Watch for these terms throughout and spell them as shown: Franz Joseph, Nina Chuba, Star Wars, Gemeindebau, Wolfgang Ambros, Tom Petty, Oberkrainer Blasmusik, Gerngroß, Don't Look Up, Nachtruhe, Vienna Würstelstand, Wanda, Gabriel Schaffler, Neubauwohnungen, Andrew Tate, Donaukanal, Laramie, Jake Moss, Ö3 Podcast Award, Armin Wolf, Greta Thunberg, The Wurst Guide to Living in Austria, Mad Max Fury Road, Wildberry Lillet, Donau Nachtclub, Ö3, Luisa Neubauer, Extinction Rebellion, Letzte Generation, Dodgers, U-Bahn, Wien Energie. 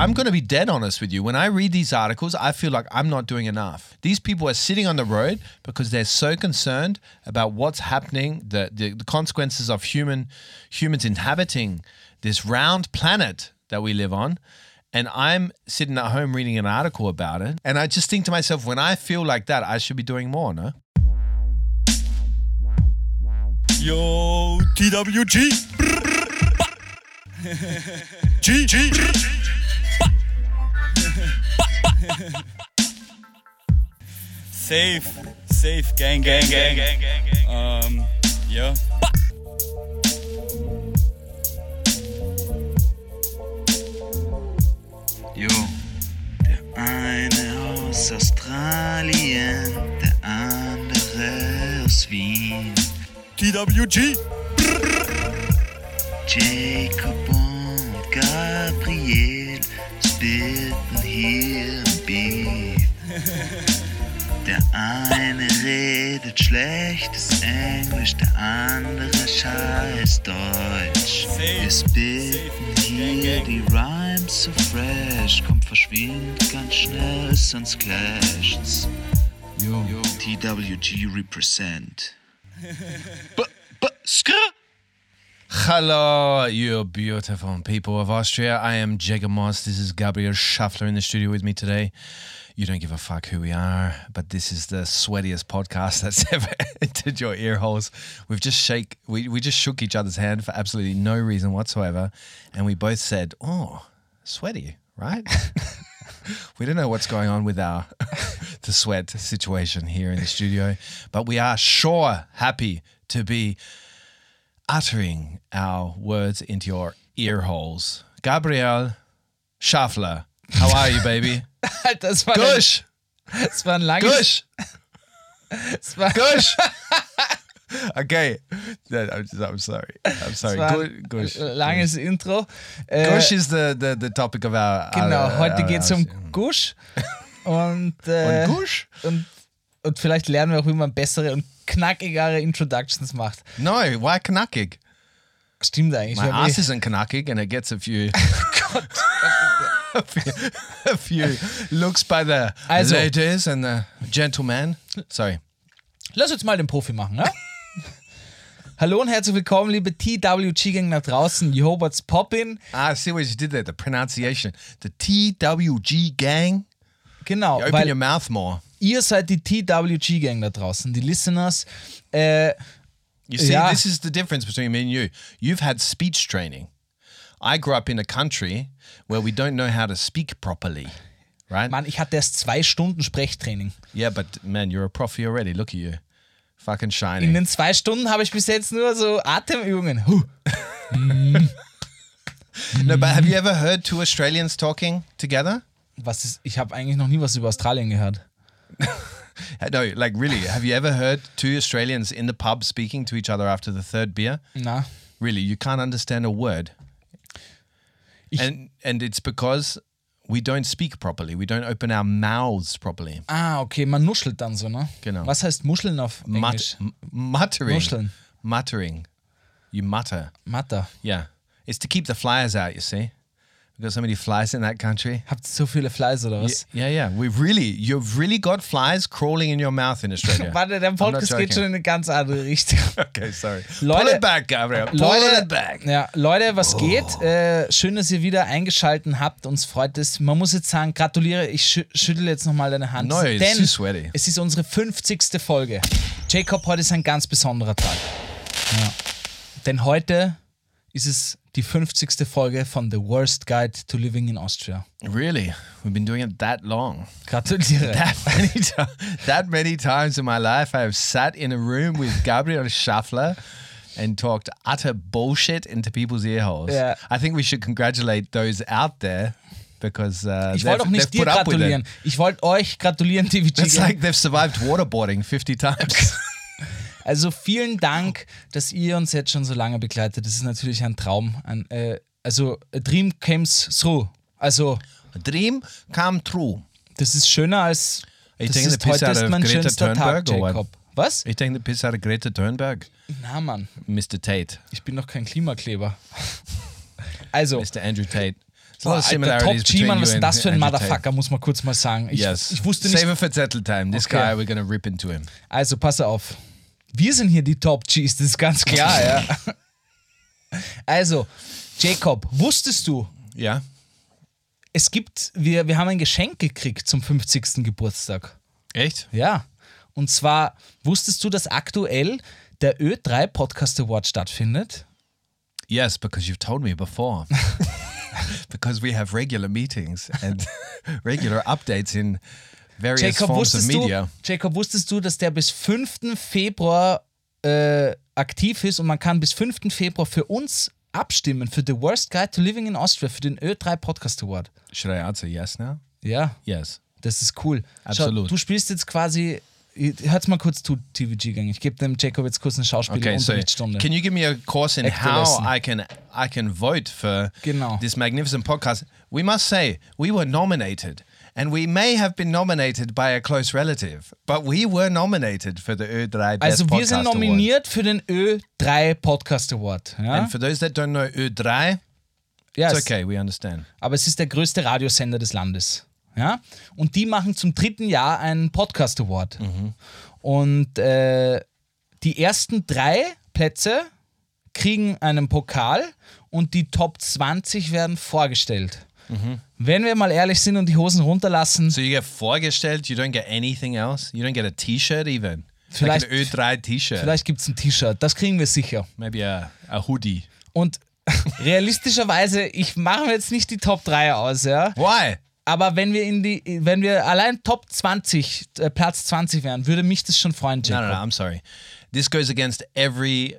I'm going to be dead honest with you. When I read these articles, I feel like I'm not doing enough. These people are sitting on the road because they're so concerned about what's happening, the consequences of humans inhabiting this round planet that we live on. And I'm sitting at home reading an article about it. And I just think to myself, when I feel like that, I should be doing more, no? Yo, TWG. G, G, G. Safe, safe, gang, gang, gang, gang, gang, gang. Yeah. Jo, der eine aus Australien, der andere aus Wien. TWG. Jacob und Gabriel spitten hier im Beat. Der eine redet schlechtes Englisch, der andere scheiß Deutsch. Wir spitten hier die Rhymes so fresh. Komm, verschwind ganz schnell, sonst clasht's. Yo. TWG represent. Skr! Hello, you beautiful people of Austria. I am Jake Moss. This is Gabriel Schaffler in the studio with me today. You don't give a fuck who we are, but this is the sweatiest podcast that's ever entered your ear holes. We just shook each other's hand for absolutely no reason whatsoever, and we both said, "Oh, sweaty, right?" We don't know what's going on with our the sweat situation here in the studio, but we are sure happy to be uttering our words into your ear holes. Gabriel Schaffler, how are you, baby? Gusch! Das war ein langes... Gusch! Gusch! Okay. I'm sorry. Gusch. Langes Intro. Gusch is the topic of our... Genau, heute geht es um Gusch. Und Gusch? Und vielleicht lernen wir auch, wie man bessere und knackigere Introductions macht. No, why knackig? Stimmt eigentlich. My ass isn't knackig and it gets a few... Gott. a few looks by the ladies and the gentlemen. Sorry. Lass uns mal den Profi machen, ne? Hallo und herzlich willkommen, liebe TWG-Gang nach draußen. Yo, what's poppin'? I see what you did there, the pronunciation. The TWG-Gang. Genau. You open your mouth more. Ihr seid die TWG-Gang da draußen, die Listeners. You see, ja. This is the difference between me and you. You've had speech training. I grew up in a country where we don't know how to speak properly, right? Mann, ich hatte erst 2 Stunden Sprechtraining. Yeah, but man, you're a profi already. Look at you. Fucking shiny. In den 2 Stunden habe ich bis jetzt nur so Atemübungen. No, but have you ever heard two Australians talking together? Was ist? Ich habe eigentlich noch nie was über Australien gehört. No, like really, have you ever heard two Australians in the pub speaking to each other after the third beer? No. Really, you can't understand a word. And it's because we don't speak properly. We don't open our mouths properly. Ah, okay, man nuschelt dann so, ne? Genau. Was heißt muscheln auf Englisch? Muttering. Muscheln. Muttering. You mutter. Mutter. Yeah. It's to keep the flies out, you see. We've got so many flies in that country. Habt ihr so viele Flies oder was? Yeah. You've really got flies crawling in your mouth in Australia. Warte, der Podcast geht schon in eine ganz andere Richtung. Okay, sorry. Leute, pull it back, Gabriel. Pull it back. Ja, Leute, was geht? Schön, dass ihr wieder eingeschaltet habt. Uns freut es. Man muss jetzt sagen, gratuliere. Ich schüttel jetzt nochmal deine Hand. No, denn it's too sweaty. Es ist unsere 50. Folge. Jacob, heute ist ein ganz besonderer Tag. Ja. Denn heute ist es die 50. Folge von The Wurst Guide to Living in Austria. Really? We've been doing it that long. Gratuliere. That many times in my life I have sat in a room with Gabriel Schaffler and talked utter bullshit into people's ear holes. Yeah. I think we should congratulate those out there because ich wollte auch nicht dir gratulieren. Ich wollte euch gratulieren, TVG. It's like they've survived waterboarding 50 times. Also vielen Dank, dass ihr uns jetzt schon so lange begleitet. Das ist natürlich ein Traum. A dream comes true. Also a dream come true. Das ist schöner als... Ich denke, der Piss out of Greta Thunberg, Jacob. Was? Ich denke, der Piss out of Greta Thunberg. Na, Mann. Mr. Tate. Ich bin noch kein Klimakleber. Also... Mr. Andrew Tate. So, Alter, Top G-Man, was ist das für ein Motherfucker, muss man kurz mal sagen. Ich wusste nicht. Save it for Zettel Time. This guy, we're gonna rip into him. Also, pass auf. Wir sind hier die Top Gs, das ist ganz klar, ja. Also, Jacob, wusstest du? Ja. Es gibt, wir haben ein Geschenk gekriegt zum 50. Geburtstag. Echt? Ja. Und zwar, wusstest du, dass aktuell der Ö3 Podcast Award stattfindet? Yes, because you've told me before. Because we have regular meetings and regular updates in various forms of media. Jacob, wusstest du, dass der bis 5. Februar aktiv ist und man kann bis 5. Februar für uns abstimmen, für The Wurst Guide to Living in Austria, für den Ö3 Podcast Award? Should I answer yes now? Ja. Yes. Das ist cool. Absolut. Schau, du spielst jetzt quasi... Hört's mal kurz zu, TVG-Gang. Ich gebe dem Jacob jetzt kurz eine Schauspielunterrichtsstunde. Can you give me a course in how I can vote for this magnificent podcast? We must say, we were nominated. And we may have been nominated by a close relative. But we were nominated for the Ö3 Podcast Award. Also wir sind nominiert für den Ö3 Podcast Award. Ja? And for those that don't know Ö3, it's okay, we understand. Aber es ist der größte Radiosender des Landes. Ja? Und die machen zum 3. Jahr einen Podcast Award. Mhm. Und die ersten 3 Plätze kriegen einen Pokal und die Top 20 werden vorgestellt. Mhm. Wenn wir mal ehrlich sind und die Hosen runterlassen. So, you get vorgestellt, you don't get anything else? You don't get a T-Shirt even? Vielleicht like Ö3 T-Shirt. Vielleicht gibt es ein T-Shirt, das kriegen wir sicher. Maybe a Hoodie. Und realistischerweise, ich mache mir jetzt nicht die Top 3 aus, ja? Why? Aber wenn wir allein Top 20, Platz 20 wären, würde mich das schon freuen, Jacob. No, I'm sorry. This goes against every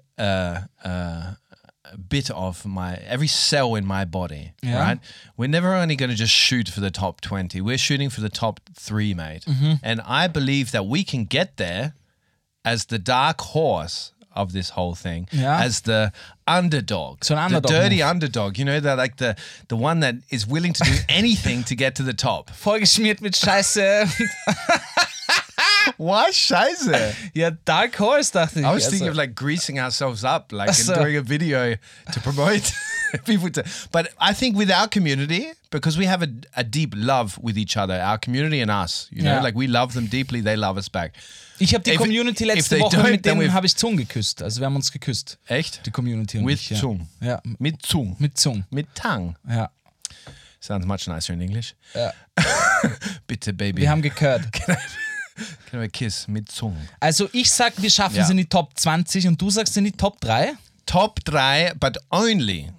bit of every cell in my body, right? We're never only going to just shoot for the top 20. We're shooting for the top 3, mate. Mm-hmm. And I believe that we can get there as the dark horse of this whole thing, as the underdog, so an underdog, the dirty underdog, you know, they're like the one that is willing to do anything to get to the top. Vollgeschmiert mit Scheiße. Why Scheiße? Ja, Dark Horse, dachte ich. I was thinking of like greasing ourselves up, like and doing a video to promote people to. But I think with our community, because we have a deep love with each other, our community and us, you know, like we love them deeply, they love us back. Ich habe die Community letzte Woche, mit denen habe ich Zungen geküsst. Also wir haben uns geküsst. Echt? Die Community und ich. Mit Zungen. Ja. Mit Zungen. Mit Zungen. Mit Tang. Ja. Sounds much nicer in English. Ja. Bitte, Baby. Wir haben gekürt. Can I kiss mit Zungen? Also ich sag, wir schaffen es in die Top 20 und du sagst in die Top 3? Top 3, but only.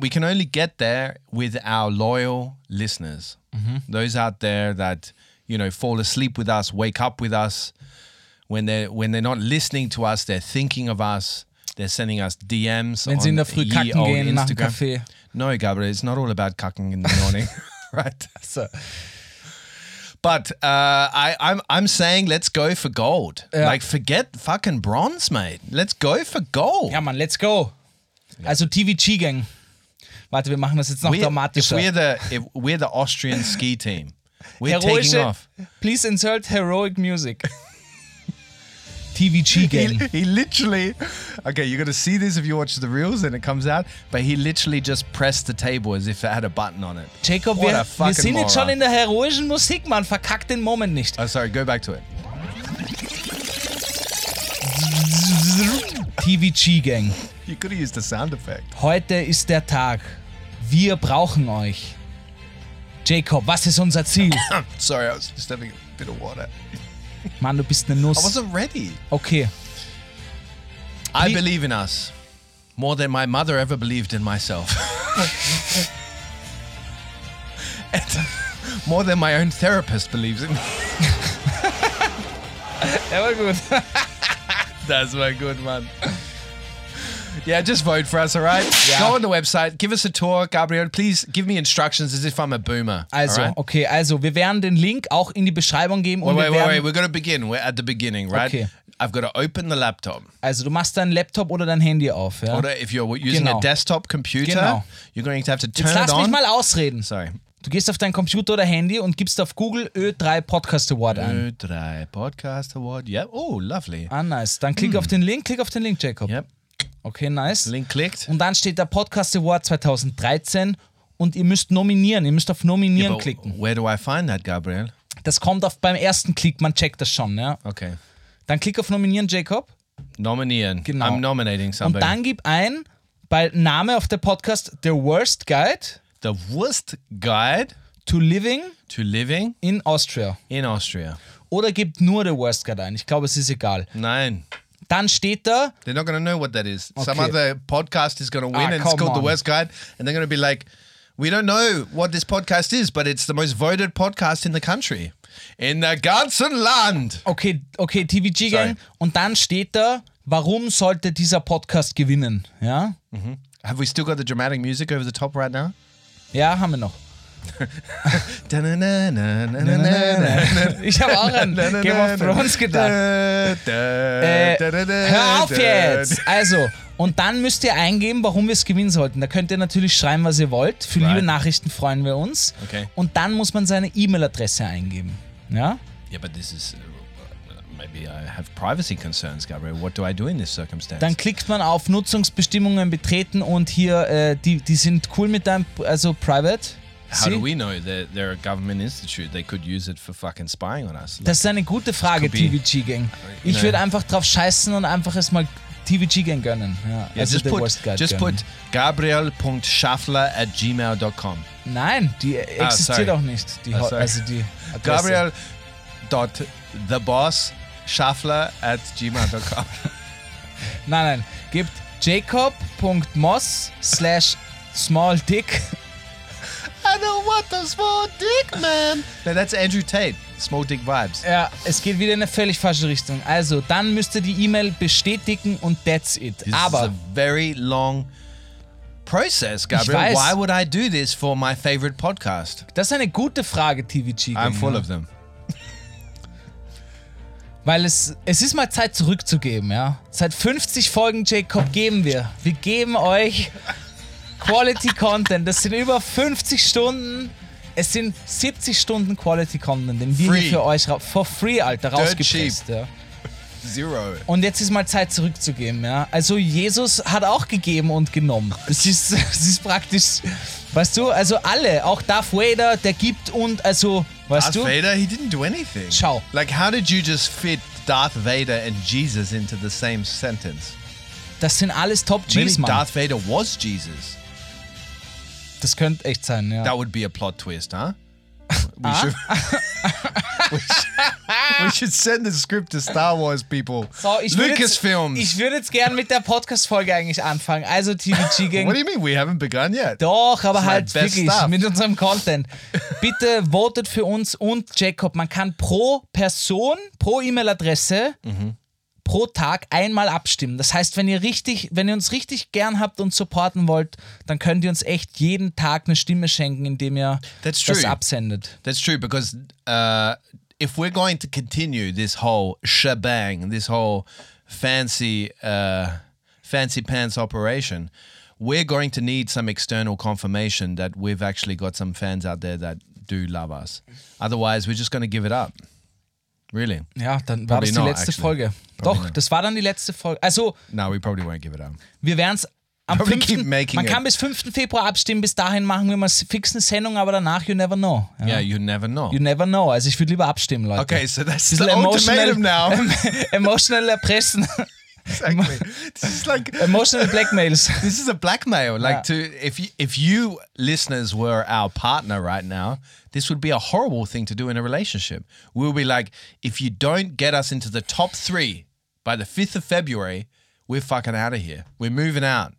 We can only get there with our loyal listeners. Mm-hmm. Those out there that, you know, fall asleep with us, wake up with us. When they're not listening to us, they're thinking of us. They're sending us DMs. Wenn sie in der Früh kacken gehen nach dem Kaffee. No, Gabriel, it's not all about kacken in the morning, right? So. But I'm saying, let's go for gold. Yeah. Like, forget fucking bronze, mate. Let's go for gold. Ja, man, let's go. Yeah. Also TVG-Gang. Warte, wir machen das jetzt noch dramatischer. If we're the Austrian ski team. We're taking off. Please insert heroic music. TVG Gang. He literally, okay, you're going to see this if you watch the reels and it comes out, but he literally just pressed the table as if it had a button on it. Jacob, wir sind jetzt schon in der heroischen Musik, man, verkackt den Moment nicht. Oh, sorry, go back to it. TVG Gang. You could have used the sound effect. Heute ist der Tag. Wir brauchen euch. Jacob, was ist unser Ziel? Sorry, I was just having a bit of water. Mann, du bist eine Nuss. I wasn't ready. Okay. I believe in us. More than my mother ever believed in myself. More than my own therapist believes in me. Der war gut. Das war gut, Mann. Yeah, just vote for us, all right? Yeah. Go on the website, give us a tour, Gabriel. Please give me instructions as if I'm a boomer. Also, right? Okay, also wir werden den Link auch in die Beschreibung geben. Und wait, we're gonna begin. We're at the beginning, right? Okay. I've got to open the laptop. Also du machst deinen Laptop oder dein Handy auf, ja? Oder if you're using a desktop computer, you're going to have to turn it on. Jetzt lass mich mal ausreden. Sorry. Du gehst auf dein Computer oder Handy und gibst auf Google Ö3 Podcast Award ein. Ö3 Podcast Award, yeah. Oh, lovely. Ah, nice. Dann klick auf den Link, Jacob. Yep. Okay, nice. Link klickt. Und dann steht der Podcast Award 2013 und ihr müsst nominieren, ihr müsst auf Nominieren klicken. Where do I find that, Gabriel? Das kommt auf beim ersten Klick, man checkt das schon, ja. Okay. Dann klick auf Nominieren, Jacob. Nominieren. Genau. I'm nominating somebody. Und dann gib ein, bei Name auf der Podcast, The Wurst Guide. The Wurst Guide to living in Austria. In Austria. Oder gib nur The Wurst Guide ein. Ich glaube, es ist egal. Nein. Dann steht da... They're not gonna know what that is. Okay. Some other podcast is gonna win and it's called The Wurst Guide. And they're gonna be like, we don't know what this podcast is, but it's the most voted podcast in the country. In the ganzen Land. Okay, TVG Gang. Und dann steht da, warum sollte dieser Podcast gewinnen? Ja? Mhm. Have we still got the dramatic music over the top right now? Ja, haben wir noch. Ich habe auch an Game of Thrones gedacht. Hör auf jetzt! Also, und dann müsst ihr eingeben, warum wir es gewinnen sollten. Da könnt ihr natürlich schreiben, was ihr wollt. Für liebe Nachrichten freuen wir uns. Okay. Und dann muss man seine E-Mail-Adresse eingeben. Ja? Yeah, but this is... Maybe I have privacy concerns, Gabriel. What do I do in this circumstance? Dann klickt man auf Nutzungsbestimmungen betreten und hier, die sind cool mit deinem... Also, private... How do we know that they're a government institute? They could use it for fucking spying on us. Like, das ist eine gute Frage, TVG-Gang. Ich würde einfach drauf scheißen und einfach erstmal TVG-Gang gönnen. Ja, yeah, also just put gabriel.schaffler@gmail.com. Nein, die existiert auch nicht. Die gabriel.theboss@schaffler@gmail.com. Nein. Gebt jacob.moss/smalldick. I don't want the small dick, man. No, that's Andrew Tate. Small dick vibes. Ja, es geht wieder in eine völlig falsche Richtung. Also, dann müsst ihr die E-Mail bestätigen und that's it. This is a very long process, Gabriel. Ich weiß. Why would I do this for my favorite podcast? Das ist eine gute Frage, TVG. I'm full of them. Weil es ist mal Zeit zurückzugeben, ja. Seit 50 Folgen, Jacob, geben wir. Wir geben euch... Quality Content, das sind über 50 Stunden, es sind 70 Stunden Quality Content, den wir hier für euch for free, Alter, rausgepresst. Ja. Zero. Und jetzt ist mal Zeit zurückzugeben, ja. Also Jesus hat auch gegeben und genommen. Das ist praktisch, weißt du, also alle, auch Darth Vader, der gibt und also, weißt du. Darth Vader, he didn't do anything. Schau. Like, how did you just fit Darth Vader and Jesus into the same sentence? Das sind alles Top-Gs, Mann. Darth Vader was Jesus. Das könnte echt sein, ja. That would be a plot twist, huh? We should send the script to Star Wars people. So, Lucasfilms. Ich würde jetzt gern mit der Podcast-Folge eigentlich anfangen. Also TVG Gang. What do you mean? We haven't begun yet. Doch, aber it's halt wirklich stuff. Mit unserem Content. Bitte votet für uns und Jacob. Man kann pro Person, pro E-Mail-Adresse... Mhm. pro Tag einmal abstimmen. Das heißt, wenn ihr uns richtig gern habt und supporten wollt, dann könnt ihr uns echt jeden Tag eine Stimme schenken, indem ihr das absendet. That's true, because if we're going to continue this whole shebang, this whole fancy pants operation, we're going to need some external confirmation that we've actually got some fans out there that do love us. Otherwise, we're just going to give it up. Really? Ja, dann war probably das die letzte Folge. Probably Doch, not. Das war dann die letzte Folge. Also, no, we probably won't give it up. Wir werden es am 5. Man kann bis 5. Februar abstimmen, bis dahin machen wir mal fix eine Sendung, aber danach you never know. Ja. Yeah, you never know. You never know. Also ich würde lieber abstimmen, Leute. Okay, so that's the ultimatum now. Emotional erpressen. Exactly. This is like emotional blackmails. This is a blackmail. Like if you listeners were our partner right now, this would be a horrible thing to do in a relationship. We would be like, if you don't get us into the top 3 by the 5th of February, we're fucking out of here. We're moving out.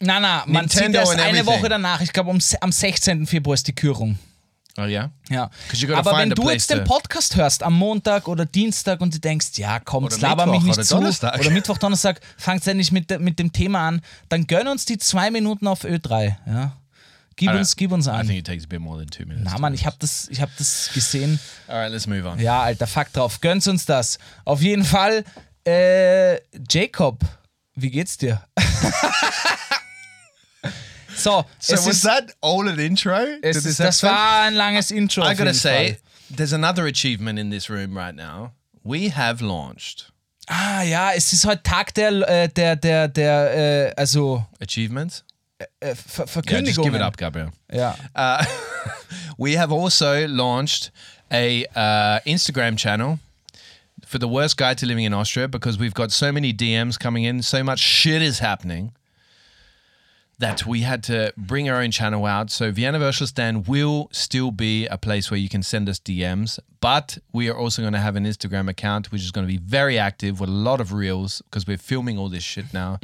Na, man zieht erst eine Woche danach. Ich glaube, am 16. Februar ist die Kürung. Oh ja? Ja. Aber wenn du jetzt den Podcast hörst am Montag oder Dienstag und du denkst, ja komm, jetzt laber mich nicht zu. Oder Mittwoch, Donnerstag, fangst endlich mit dem Thema an, dann gönn uns die 2 Minuten auf Ö3. Ja? Gib uns an. I think it takes a bit more than 2 minutes. Na Mann, ich hab das gesehen. Alright, let's move on. Ja, Alter, fuck drauf. Gönn's uns das. Auf jeden Fall, Jacob, wie geht's dir? So was that all an intro? Das war ein langes Intro. I gotta say, there's another achievement in this room right now. We have launched. Ah ja, es ist heute Tag der Achievements. Verkündigungen. Yeah, just give it up, Gabriel. Yeah. We have also launched a Instagram channel for The Wurst Guide to Living in Austria because we've got so many DMs coming in, so much shit is happening that we had to bring our own channel out. So Vienna Würstelstand will still be a place where you can send us DMs, but we are also going to have an Instagram account, which is going to be very active with a lot of reels because we're filming all this shit now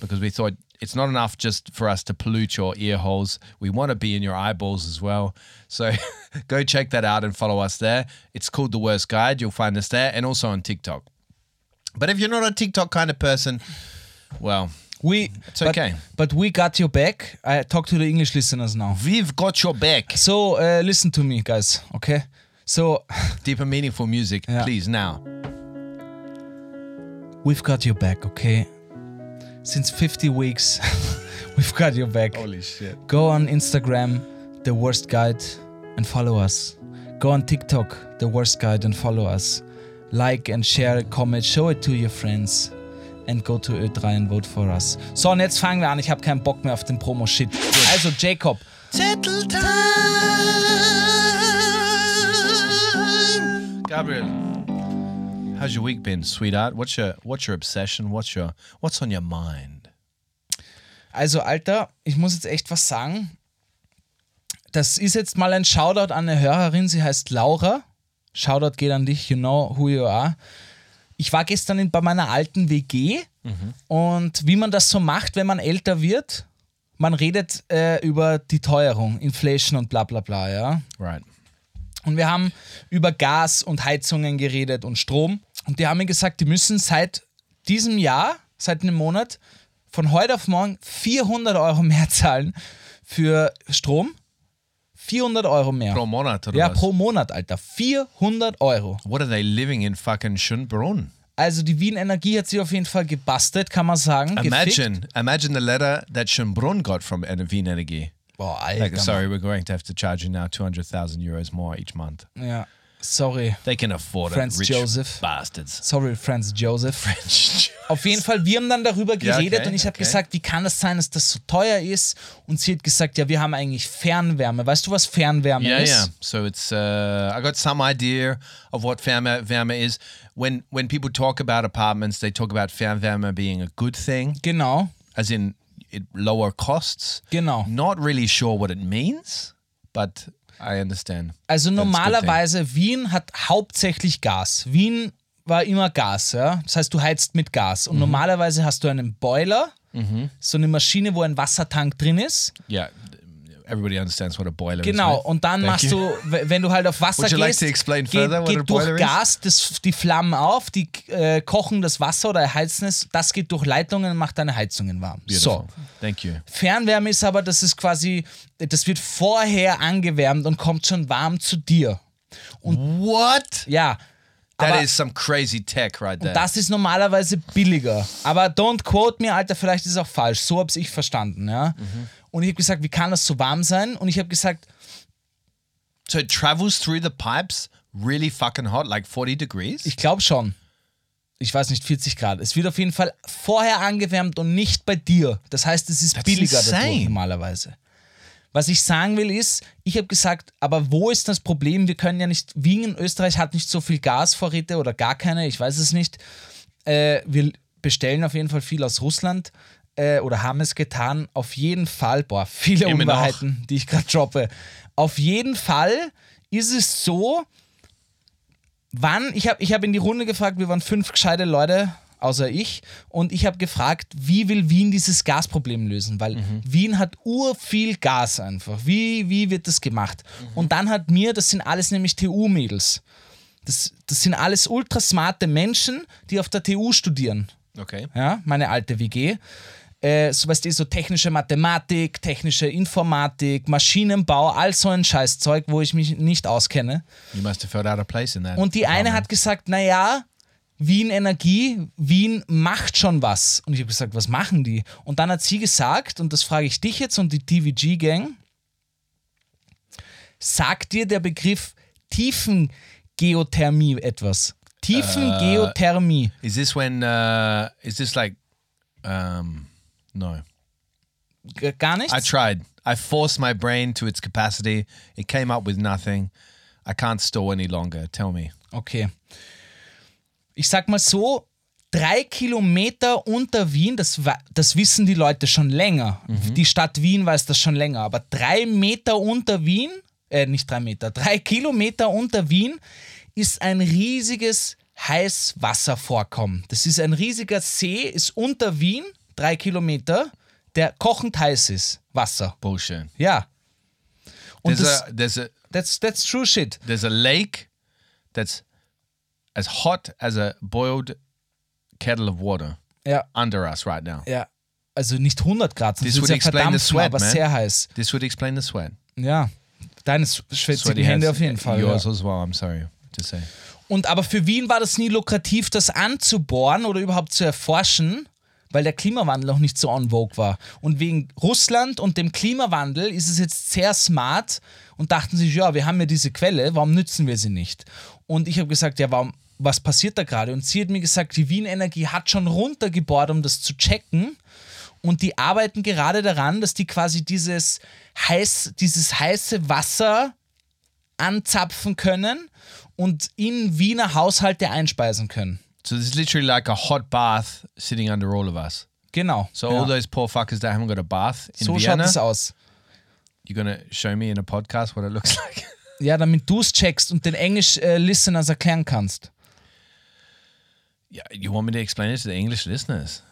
because we thought it's not enough just for us to pollute your ear holes. We want to be in your eyeballs as well. So go check that out and follow us there. It's called The Wurst Guide. You'll find us there and also on TikTok. But if you're not a TikTok kind of person, well... It's okay. But we got your back. I talk to the English listeners now. We've got your back. So listen to me, guys, okay? So deep and meaningful music, please, now. We've got your back, okay? Since 50 weeks, we've got your back. Holy shit. Go on Instagram, The Wurst Guide, and follow us. Go on TikTok, The Wurst Guide, and follow us. Like and share, comment, show it to your friends. And go to Ö3 and vote for us. So, und jetzt fangen wir an. Ich habe keinen Bock mehr auf den Promo-Shit. Also, Jacob. Zettel-Time! Gabriel, how's your week been, sweetheart? What's your obsession? What's on your mind? Also, Alter, ich muss jetzt echt was sagen. Das ist jetzt mal ein Shoutout an eine Hörerin. Sie heißt Laura. Shoutout geht an dich. You know who you are. Ich war gestern bei meiner alten WG und wie man das so macht, wenn man älter wird, man redet über die Teuerung, Inflation und bla bla bla, ja. Right. Und wir haben über Gas und Heizungen geredet und Strom und die haben mir gesagt, die müssen seit diesem Jahr, seit einem Monat, von heute auf morgen 400 Euro mehr zahlen für Strom. 400 Euro mehr. Pro Monat, oder? Ja, was? Pro Monat, Alter. 400 Euro. What are they living in fucking Schönbrunn? Also die Wien Energie hat sich auf jeden Fall gebastelt, kann man sagen. Imagine the letter that Schönbrunn got from Wien Energie. Boah, Alter. Like, sorry, we're going to have to charge you now 200,000 euros more each month. Ja, sorry. They can afford Franz it, rich Joseph. Bastards. Sorry, Franz Joseph. Auf jeden Fall, wir haben dann darüber geredet und ich habe gesagt, wie kann das sein, dass das so teuer ist? Und sie hat gesagt, ja, wir haben eigentlich Fernwärme. Weißt du, was Fernwärme ist? Ja, ja. So it's, I got some idea of what Fernwärme is. When people talk about apartments, they talk about Fernwärme being a good thing. Genau. As in it lower costs. Genau. Not really sure what it means, but I understand. Also normalerweise, Wien hat hauptsächlich Gas. Wien war immer Gas, ja. Das heißt, du heizt mit Gas. Und normalerweise hast du einen Boiler, so eine Maschine, wo ein Wassertank drin ist. Ja, yeah. Everybody understands what a boiler is. Right? Und dann machst du, wenn du halt auf Wasser geht durch Gas die Flammen auf, die kochen das Wasser oder heizen es, das geht durch Leitungen und macht deine Heizungen warm. Beautiful. So. Thank you. Fernwärme ist aber, das ist quasi, das wird vorher angewärmt und kommt schon warm zu dir. Und what? Ja. That is some crazy tech right there. Und das ist normalerweise billiger. Aber don't quote me, Alter, vielleicht ist es auch falsch. So habe ich verstanden, ja. Und ich habe gesagt, wie kann das so warm sein? Und ich habe gesagt... So it travels through the pipes really fucking hot, like 40 degrees? Ich glaube schon. Ich weiß nicht, 40 Grad. Es wird auf jeden Fall vorher angewärmt und nicht bei dir. Das heißt, es ist billiger dadurch normalerweise. Was ich sagen will ist, ich habe gesagt, aber wo ist das Problem? Wir können ja nicht... Wien in Österreich hat nicht so viel Gasvorräte oder gar keine, ich weiß es nicht. Wir bestellen auf jeden Fall viel aus Russland. Oder haben es getan, auf jeden Fall, boah, viele immer Unwahrheiten, noch, die ich gerade droppe. Auf jeden Fall ist es so, ich habe in die Runde gefragt, wir waren 5 gescheite Leute, außer ich, und ich habe gefragt, wie will Wien dieses Gasproblem lösen? Weil Wien hat urviel Gas einfach. Wie wird das gemacht? Und dann hat mir, das sind alles nämlich TU-Mädels, das sind alles ultrasmarte Menschen, die auf der TU studieren. Okay. Ja, meine alte WG. So, weißt du, so technische Mathematik, technische Informatik, Maschinenbau, all so ein Scheißzeug, wo ich mich nicht auskenne. You must have felt out of place in that. Und die eine hat gesagt, naja, Wien Energie, Wien macht schon was. Und ich habe gesagt, was machen die? Und dann hat sie gesagt, und das frage ich dich jetzt und die TVG-Gang, sagt dir der Begriff Tiefengeothermie etwas? Tiefengeothermie. Is this when, is this like, no. Gar nichts? I tried. I forced my brain to its capacity. It came up with nothing. I can't store any longer. Tell me. Okay. Ich sag mal so, 3 Kilometer unter Wien, das wissen die Leute schon länger. Mhm. Die Stadt Wien weiß das schon länger. Aber 3 Meter unter Wien, 3 Kilometer unter Wien ist ein riesiges Heißwasservorkommen. Das ist ein riesiger See, ist unter Wien, 3 Kilometer, der kochend heiß ist. Wasser. Bullshit. Ja. Und that's true shit. There's a lake that's as hot as a boiled kettle of water under us right now. Ja. Also nicht 100 Grad, das ist ja verdammt sweat, aber man. Sehr heiß. This would explain the sweat. Ja. Deine schwitzigen Hände auf jeden Fall. Yours as well, I'm sorry to say. Und aber für Wien war das nie lukrativ, das anzubohren oder überhaupt zu erforschen, weil der Klimawandel noch nicht so on vogue war. Und wegen Russland und dem Klimawandel ist es jetzt sehr smart und dachten sich, ja, wir haben ja diese Quelle, warum nützen wir sie nicht? Und ich habe gesagt, ja, warum, was passiert da gerade? Und sie hat mir gesagt, die Wien Energie hat schon runtergebohrt, um das zu checken. Und die arbeiten gerade daran, dass die quasi dieses heiße Wasser anzapfen können und in Wiener Haushalte einspeisen können. So this is literally like a hot bath sitting under all of us. Genau. So all those poor fuckers that haven't got a bath in Vienna. So schaut es aus. You're gonna show me in a podcast what it looks like? Ja, damit du es checkst und den Englisch-Listeners erklären kannst. Yeah, you want me to explain it to the English listeners?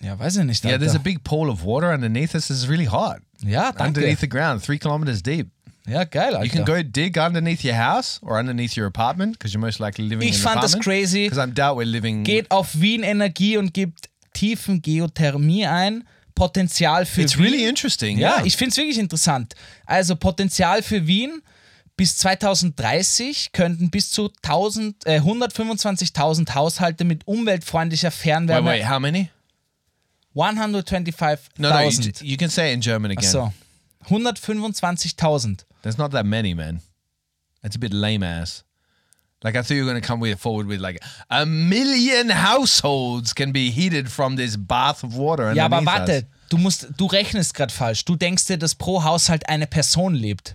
Ja, weiß ich nicht. Alter. Yeah, there's a big pool of water underneath us. It's really hot. Ja, danke. Underneath the ground, 3 kilometers deep. Ja, geil, Alter. You can go dig underneath your house or underneath your apartment, because you're most likely living in an apartment. Ich fand das crazy. Because I'm doubt we're living. Geht auf Wien Energie und gibt Tiefengeothermie ein. Potenzial für It's Wien. It's really interesting. Ja, yeah. Ich finde es wirklich interessant. Also Potenzial für Wien. Bis 2030 könnten bis zu 125.000 Haushalte mit umweltfreundlicher Fernwärme... Wait, how many? 125.000. No, you can say it in German again. Ach so. 125.000. There's not that many, man. That's a bit lame ass. Like, I thought you were going to come forward with like, 1 million households can be heated from this bath of water. Ja, aber warte, du rechnest gerade falsch. Du denkst dir, dass pro Haushalt eine Person lebt.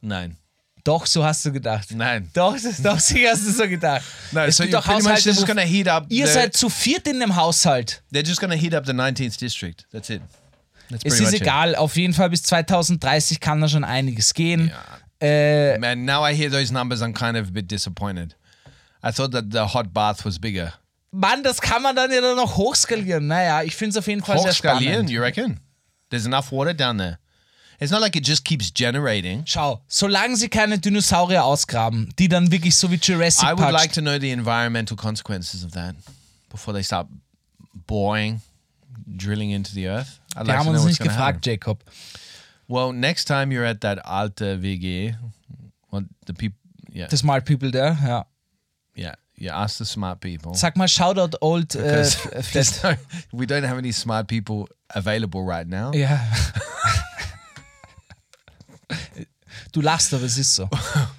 Nein. Doch, so hast du gedacht. Nein. Doch, sicher hast du so gedacht. Nein, es gibt doch Haushalte, ihr seid zu viert in dem Haushalt. They're just gonna heat up the 19th district. That's it. Es ist egal, auf jeden Fall bis 2030 kann da schon einiges gehen. Yeah. Man, now I hear those numbers, I'm kind of a bit disappointed. I thought that the hot bath was bigger. Mann, das kann man dann ja noch hochskalieren. Naja, ich finde es auf jeden Fall sehr spannend. Hochskalieren, you reckon? There's enough water down there. It's not like it just keeps generating. Schau, solange sie keine Dinosaurier ausgraben, die dann wirklich so wie Jurassic Park... I would like to know the environmental consequences of that, before they start boring... Drilling into the earth. I'd die like haben to know uns nicht gefragt, happen. Jacob. Well, next time you're at that alte WG, well, the people, yeah, the smart people there, yeah, yeah, you ask the smart people. Sag mal, shout out old. We don't have any smart people available right now. Yeah. Du lachst, aber es ist so.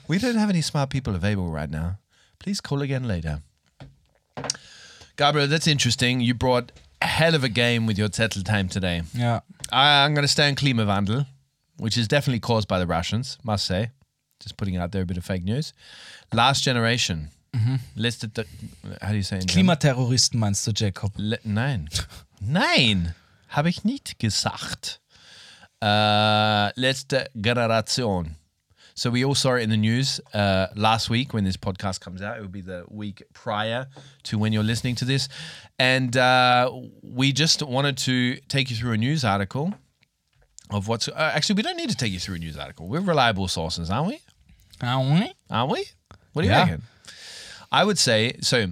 We don't have any smart people available right now. Please call again later. Gabriel, that's interesting. You brought. Hell of a game with your Zettel time today. Yeah. I'm going to stay on Klimawandel, which is definitely caused by the Russians, must say. Just putting out there a bit of fake news. Last Generation. Mm-hmm. How do you say it? Klimaterroristen meinst du, Jacob? Nein. Nein, habe ich nicht gesagt. Letzte Generation. So we all saw it in the news last week when this podcast comes out. It will be the week prior to when you're listening to this. And we just wanted to take you through a news article of what's... actually, we don't need to take you through a news article. We're reliable sources, aren't we? Aren't we? What do you reckon? I would say... So,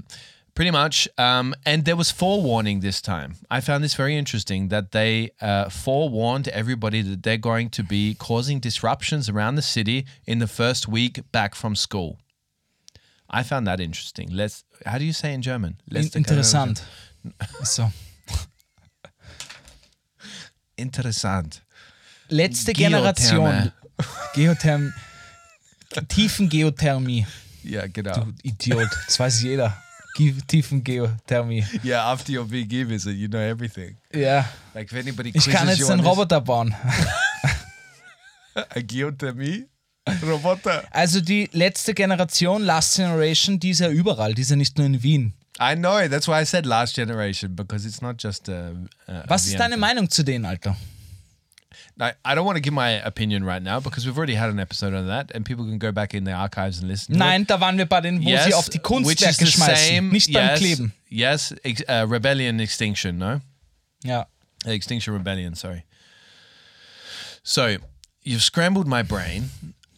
pretty much... and there was forewarning this time. I found this very interesting that they forewarned everybody that they're going to be causing disruptions around the city in the first week back from school. I found that interesting. How do you say in German? Interessant. So. Interessant. Letzte Generation. Geothermie. Tiefengeothermie. Ja, genau. Du Idiot. Das weiß jeder. Tiefengeothermie. Yeah, after your VG visit, you know everything. Yeah. Like if anybody quizzes you on this. Ich kann jetzt einen Roboter bauen. Eine Geothermie? Roboter. Also die letzte Generation, Last Generation, die ist ja überall, die ist ja nicht nur in Wien. I know, that's why I said Last Generation, because it's not just a Was ist deine Meinung zu denen, Alter? I don't want to give my opinion right now, because we've already had an episode on that, and people can go back in the archives and listen. Nein, da waren wir bei denen, wo sie auf die Kunstwerke schmeißen, nicht beim Kleben. Yes, Rebellion, Extinction, no? Ja. Extinction Rebellion, sorry. So, you've scrambled my brain.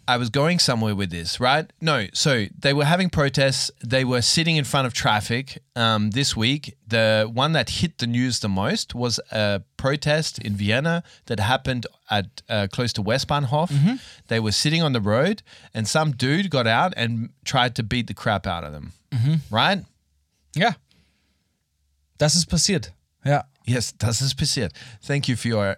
I was going somewhere with this, right? No, so they were having protests. They were sitting in front of traffic this week. The one that hit the news the most was a protest in Vienna that happened at close to Westbahnhof. Mm-hmm. They were sitting on the road and some dude got out and tried to beat the crap out of them, mm-hmm. right? Yeah. Das ist passiert, ja. Yes, das ist passiert. Thank you for your...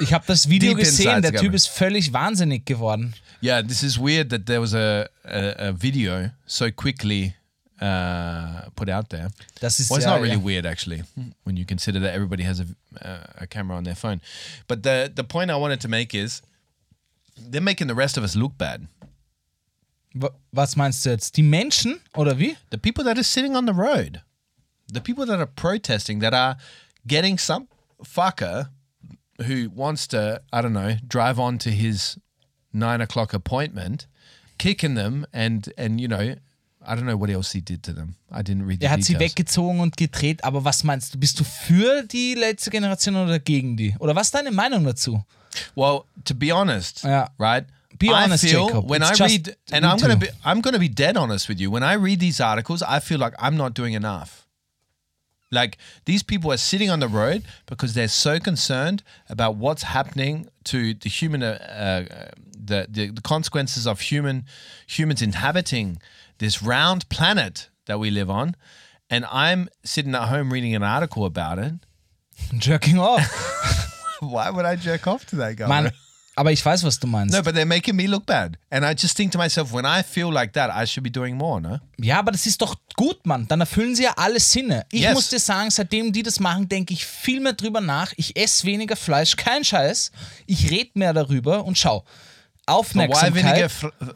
Ich habe das Video gesehen, der Typ ist völlig wahnsinnig geworden. Yeah, this is weird that there was a video so quickly put out there. Das ist well, it's not really weird, actually, when you consider that everybody has a camera on their phone. But the point I wanted to make is, they're making the rest of us look bad. Was meinst du jetzt? Die Menschen, oder wie? The people that are sitting on the road. The people that are protesting, that are... Getting some fucker who wants to, I don't know, drive on to his 9 o'clock appointment, kicking them and you know, I don't know what else he did to them. I didn't read the details. Er hat sie weggezogen und gedreht, aber was meinst du? Bist du für die letzte Generation oder gegen die? Oder was ist deine Meinung dazu? Well, to be honest, yeah. right? Be honest, I feel Jacob. When it's I read, and I'm gonna be dead honest with you. When I read these articles, I feel like I'm not doing enough. Like, these people are sitting on the road because they're so concerned about what's happening to the human, the consequences of humans inhabiting this round planet that we live on. And I'm sitting at home reading an article about it. Jerking off. Why would I jerk off to that guy? Man, aber ich weiß, was du meinst. No, but they're making me look bad. And I just think to myself, when I feel like that, I should be doing more, no? Ja, aber das ist doch gut, Mann. Dann erfüllen sie ja alle Sinne. Ich muss dir sagen, seitdem die das machen, denke ich viel mehr drüber nach. Ich esse weniger Fleisch, kein Scheiß. Ich rede mehr darüber und schau. Aufmerksamkeit. But why weniger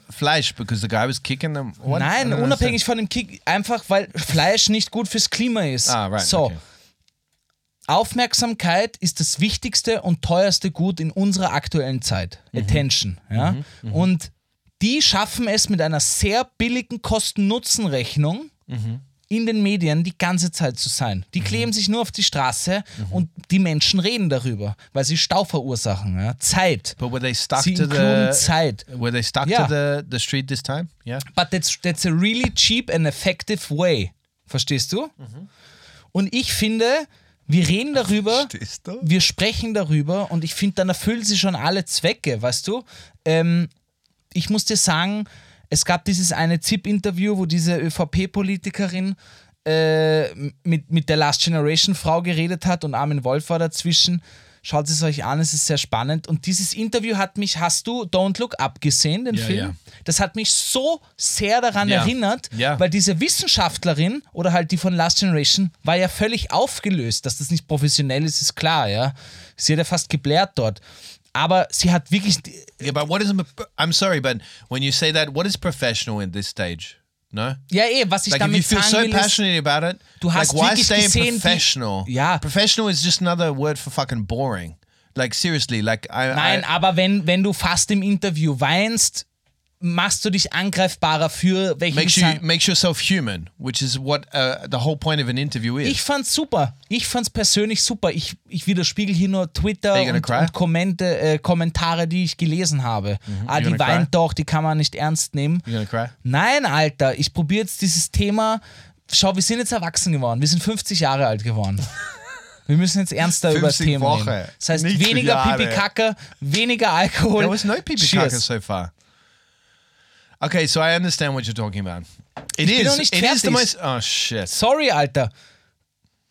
Fleisch? Because the guy was kicking them? What? Nein, unabhängig von dem Kick. Einfach, weil Fleisch nicht gut fürs Klima ist. Ah, right, so. Okay. Aufmerksamkeit ist das wichtigste und teuerste Gut in unserer aktuellen Zeit. Mhm. Attention. Ja? Mhm, mh. Und die schaffen es mit einer sehr billigen Kosten-Nutzen-Rechnung in den Medien die ganze Zeit zu sein. Die kleben sich nur auf die Straße und die Menschen reden darüber, weil sie Stau verursachen. Ja? Zeit. But were they stuck sie inkludieren Zeit. Were they stuck to the street this time? Yeah. But that's a really cheap and effective way. Verstehst du? Mhm. Und ich finde... Wir reden darüber, wir sprechen darüber und ich finde, dann erfüllen sie schon alle Zwecke, weißt du? Ich muss dir sagen, es gab dieses eine ZIP-Interview, wo diese ÖVP-Politikerin mit der Last Generation-Frau geredet hat und Armin Wolf war dazwischen. Schaut es euch an, es ist sehr spannend. Und dieses Interview hat mich, hast du Don't Look Up gesehen, den Film? Yeah. Das hat mich so sehr daran erinnert, weil diese Wissenschaftlerin oder halt die von Last Generation war ja völlig aufgelöst, dass das nicht professionell ist, ist klar, ja. Sie hat ja fast geblärt dort. Aber sie hat wirklich... Yeah, but what is... I'm sorry, but when you say that, what is professional in this stage? No? Ja, was ich like damit sagen so will, ist, about it, du hast like, wirklich gesehen, professional? Ja. Professional is just another word for fucking boring. Like, seriously, like... Nein, aber wenn du fast im Interview weinst, machst du dich angreifbarer für welche... Makes yourself human, which is what the whole point of an interview is. Ich fand's super. Ich fand's persönlich super. Ich widerspiegel hier nur Twitter und Kommentare, die ich gelesen habe. Mm-hmm. Ah, die weint doch, die kann man nicht ernst nehmen. You gonna cry? Nein, Alter, ich probiere jetzt dieses Thema. Schau, wir sind jetzt erwachsen geworden. Wir sind 50 Jahre alt geworden. Wir müssen jetzt ernster über das Thema reden. Das heißt, nicht weniger Pipi-Kacke, weniger Alkohol. There was no Pipi-Kacke so far. Okay, so I understand what you're talking about. It is the most... Oh, shit. Sorry, Alter.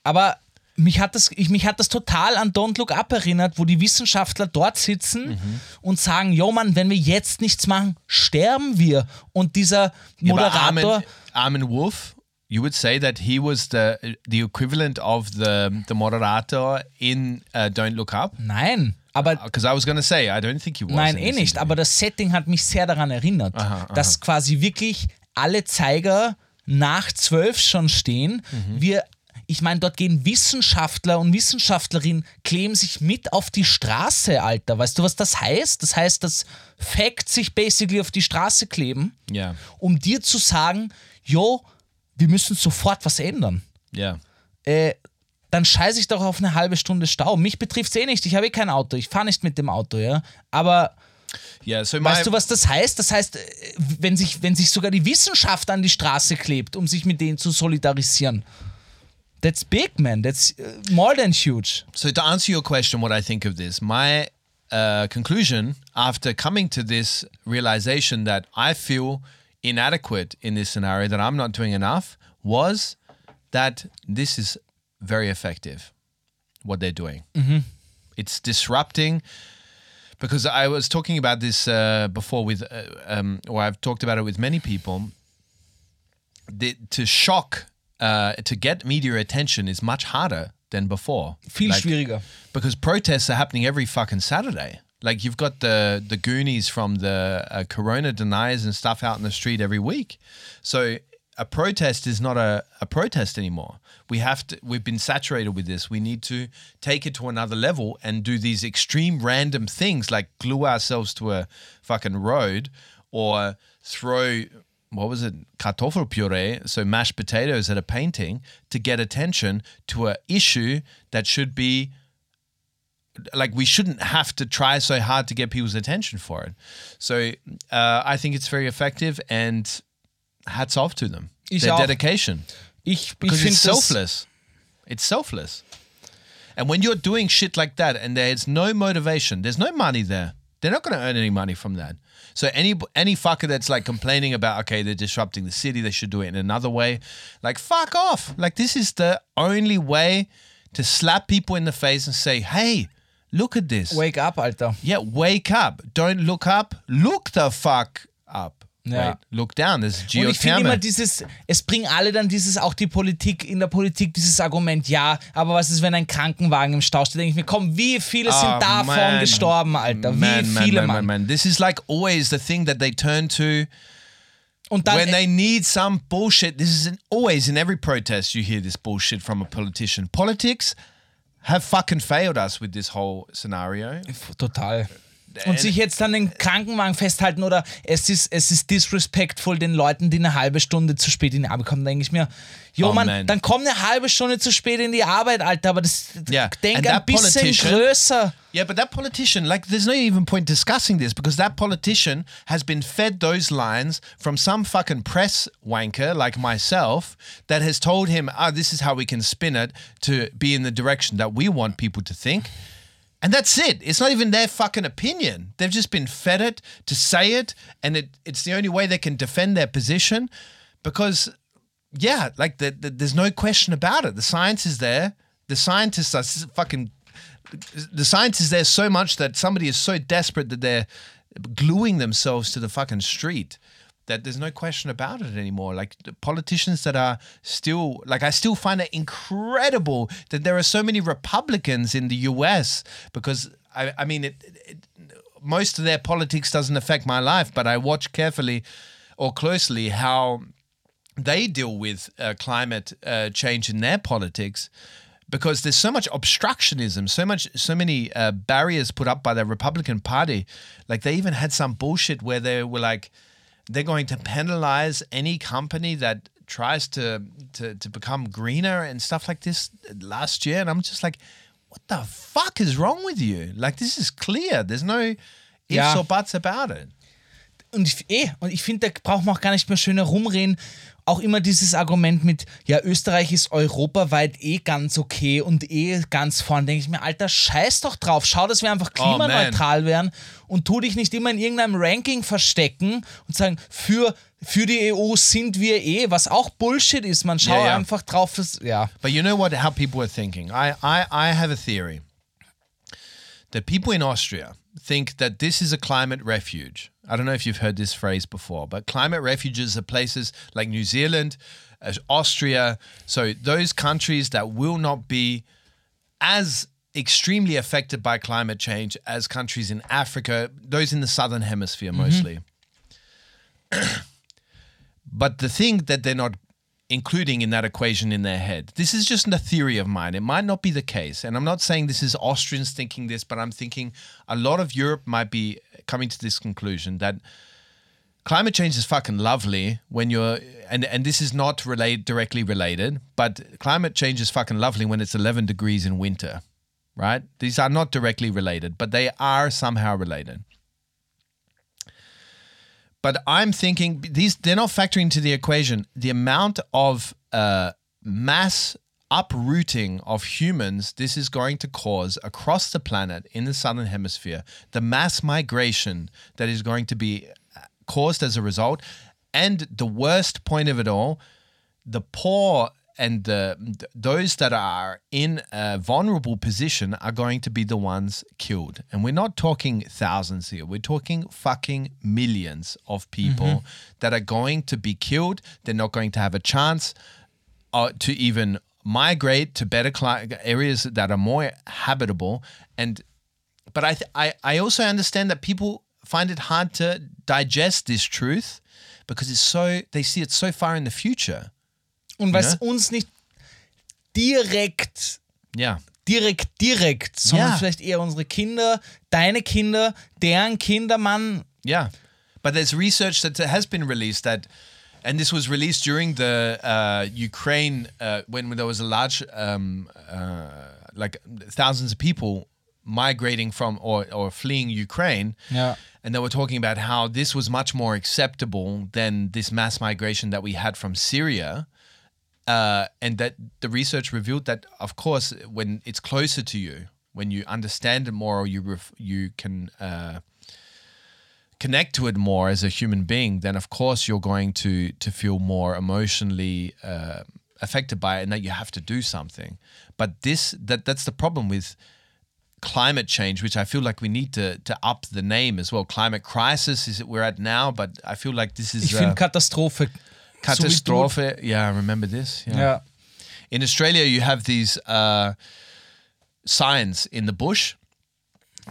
Aber mich hat das total an Don't Look Up erinnert, wo die Wissenschaftler dort sitzen und sagen, yo, Mann, wenn wir jetzt nichts machen, sterben wir. Und dieser Moderator... Armin Wolf you would say that he was the equivalent of the moderator in Don't Look Up? Nein. Because I was going to say, I don't think he was. Nein, nicht. Aber das Setting hat mich sehr daran erinnert, dass quasi wirklich alle Zeiger nach 12 schon stehen. Mhm. Ich meine, dort gehen Wissenschaftler und Wissenschaftlerinnen, kleben sich mit auf die Straße, Alter. Weißt du, was das heißt? Das heißt, dass Facts sich basically auf die Straße kleben, yeah, um dir zu sagen, jo, wir müssen sofort was ändern. Yeah. Dann scheiße ich doch auf eine halbe Stunde Stau. Mich betrifft es eh nicht, ich habe eh kein Auto, ich fahre nicht mit dem Auto, ja. Aber... Yeah, so weißt du, was das heißt? Das heißt, wenn sich sogar die Wissenschaft an die Straße klebt, um sich mit denen zu solidarisieren. That's big, man. That's more than huge. So to answer your question, what I think of this, my conclusion after coming to this realization that I feel inadequate in this scenario, that I'm not doing enough, was that this is very effective, what they're doing. Mm-hmm. It's disrupting... Because I was talking about this before with, or I've talked about it with many people. To shock, to get media attention is much harder than before. Viel schwieriger. Because protests are happening every fucking Saturday. Like you've got the Goonies from the Corona deniers and stuff out in the street every week. So a protest is not a protest anymore. We've been saturated with this. We need to take it to another level and do these extreme random things like glue ourselves to a fucking road or throw, Kartoffelpüree, so mashed potatoes at a painting to get attention to an issue that should be, like, we shouldn't have to try so hard to get people's attention for it. So I think it's very effective and hats off to them. Their dedication. Ich finde it's selfless. It's selfless. And when you're doing shit like that and there's no motivation, there's no money there. They're not going to earn any money from that. So any fucker that's like complaining about, okay, they're disrupting the city, they should do it in another way. Like, fuck off. Like, this is the only way to slap people in the face and say, hey, look at this. Wake up, Alter. Yeah, wake up. Don't look up. Look the fuck up. Ja. Right. Look down, das ist Geothermie. Und ich finde immer es bringen alle dann auch die Politik, in der Politik dieses Argument, ja, aber was ist, wenn ein Krankenwagen im Stau steht? Denke ich mir, komm, wie viele sind davon gestorben, Alter? Wie viele, Mann. This is like always the thing that they turn to when they need some bullshit. This is always in every protest you hear this bullshit from a politician. Politics have fucking failed us with this whole scenario. Total. Und sich jetzt dann den Krankenwagen festhalten oder es ist disrespectful den Leuten, die eine halbe Stunde zu spät in die Arbeit kommen, denke ich mir, jo, Mann, dann komm eine halbe Stunde zu spät in die Arbeit, Alter, aber das denk ein bisschen größer. Yeah, but that politician, like, there's no even point discussing this because that politician has been fed those lines from some fucking press wanker like myself that has told him, this is how we can spin it to be in the direction that we want people to think. And that's it. It's not even their fucking opinion. They've just been fed it to say it, and it's the only way they can defend their position because, yeah, like there's no question about it. The science is there. The science is there so much that somebody is so desperate that they're gluing themselves to the fucking street that there's no question about it anymore. Like the politicians that are still, like I still find it incredible that there are so many Republicans in the US because I mean, most of their politics doesn't affect my life, but I watch carefully or closely how they deal with climate change in their politics because there's so much obstructionism, so many barriers put up by the Republican Party. Like they even had some bullshit where they were like, they're going to penalize any company that tries to become greener and stuff like this last year. And I'm just like, what the fuck is wrong with you? Like, this is clear. There's no ifs or buts about it. Und ich finde, da braucht man auch gar nicht mehr schöner rumreden. Auch immer dieses Argument mit, ja, Österreich ist europaweit ganz okay und ganz vorn, denke ich mir, Alter, scheiß doch drauf, schau, dass wir einfach klimaneutral wären und tu dich nicht immer in irgendeinem Ranking verstecken und sagen, für die EU sind wir was auch Bullshit ist, man schaue einfach drauf, dass. But you know what, how people are thinking. I have a theory that people in Austria think that this is a climate refuge. I don't know if you've heard this phrase before, but climate refuges are places like New Zealand, Austria. So those countries that will not be as extremely affected by climate change as countries in Africa, those in the southern hemisphere mostly. But the thing that they're not including in that equation in their head, this is just a theory of mine, it might not be the case, and I'm not saying this is Austrians thinking this, but I'm thinking a lot of Europe might be coming to this conclusion that climate change is fucking lovely when you're, and this is not directly related, but climate change is fucking lovely when it's 11 degrees in winter, right? These are not directly related, but they are somehow related. But I'm thinking they're not factoring into the equation the amount of mass uprooting of humans this is going to cause across the planet in the southern hemisphere, the mass migration that is going to be caused as a result, and the worst point of it all, the poor and those that are in a vulnerable position are going to be the ones killed. And we're not talking thousands here. We're talking fucking millions of people that are going to be killed. They're not going to have a chance to even migrate to better areas that are more habitable. But I also understand that people find it hard to digest this truth because they see it so far in the future. Und weil es uns nicht direkt, sondern vielleicht eher unsere Kinder, deine Kinder, deren Kinder, Mann. Yeah, but there's research that has been released that, and this was released during the Ukraine, when there was a large, like thousands of people migrating from or fleeing Ukraine. Yeah. And they were talking about how this was much more acceptable than this mass migration that we had from Syria. And that the research revealed that, of course, when it's closer to you, when you understand it more, or you can connect to it more as a human being, then of course you're going to feel more emotionally affected by it, and that you have to do something. But that's the problem with climate change, which I feel like we need to up the name as well. Climate crisis is we're at now, but I feel like this is. Ich finde Katastrophe. Catastrophe. Yeah, I remember this. Yeah. In Australia, you have these signs in the bush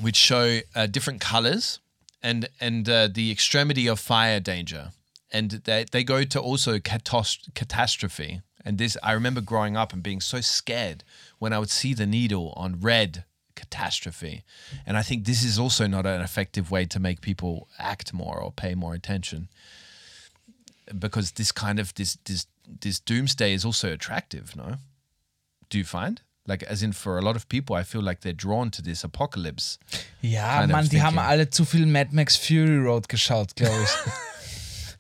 which show different colors and the extremity of fire danger. And they go to also catastrophe. And this, I remember growing up and being so scared when I would see the needle on red catastrophe. And I think this is also not an effective way to make people act more or pay more attention. Because this kind of this doomsday is also attractive, no? Do you find? Like, as in for a lot of people, I feel like they're drawn to this apocalypse. Ja, Mann, die haben alle zu viel Mad Max Fury Road geschaut, glaube ich.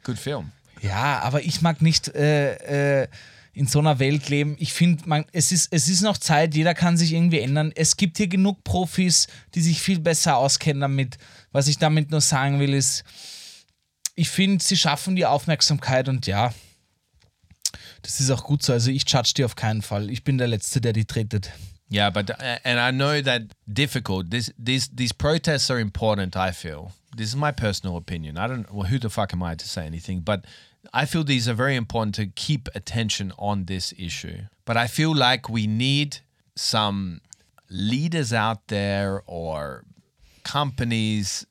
Good film. Ja, aber ich mag nicht in so einer Welt leben. Ich finde, es ist noch Zeit, jeder kann sich irgendwie ändern. Es gibt hier genug Profis, die sich viel besser auskennen damit. Was ich damit nur sagen will, ist, ich finde, sie schaffen die Aufmerksamkeit, und ja, das ist auch gut so. Also ich judge die auf keinen Fall. Ich bin der Letzte, der die tretet. Yeah, but and I know that difficult. These protests are important, I feel. This is my personal opinion. I don't, well, who the fuck am I to say anything? But I feel these are very important to keep attention on this issue. But I feel like we need some leaders out there or companies,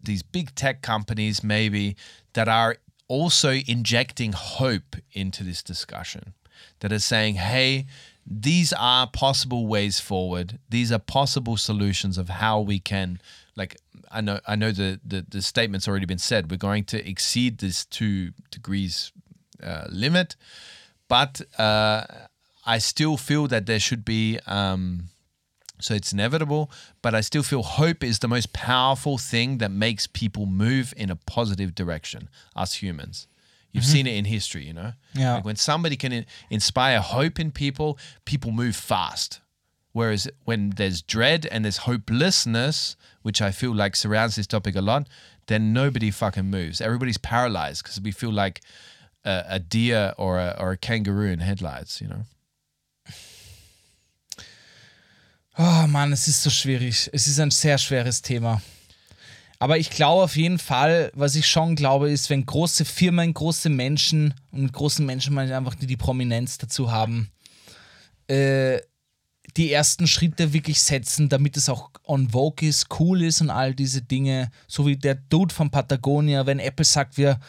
these big tech companies maybe, that are also injecting hope into this discussion, that are saying, hey, these are possible ways forward. These are possible solutions of how we can, like, I know the statement's already been said, we're going to exceed this 2 degrees limit, but I still feel that there should be, so it's inevitable, but I still feel hope is the most powerful thing that makes people move in a positive direction, us humans. You've seen it in history, you know? Yeah. Like when somebody can inspire hope in people, people move fast. Whereas when there's dread and there's hopelessness, which I feel like surrounds this topic a lot, then nobody fucking moves. Everybody's paralyzed because we feel like a deer or a kangaroo in headlights, you know? Oh Mann, es ist so schwierig. Es ist ein sehr schweres Thema. Aber ich glaube auf jeden Fall, was ich schon glaube, ist, wenn große Firmen, große Menschen, und mit großen Menschen meine ich einfach die Prominenz dazu haben, die ersten Schritte wirklich setzen, damit es auch on vogue ist, cool ist und all diese Dinge. So wie der Dude von Patagonia, wenn Apple sagt, wir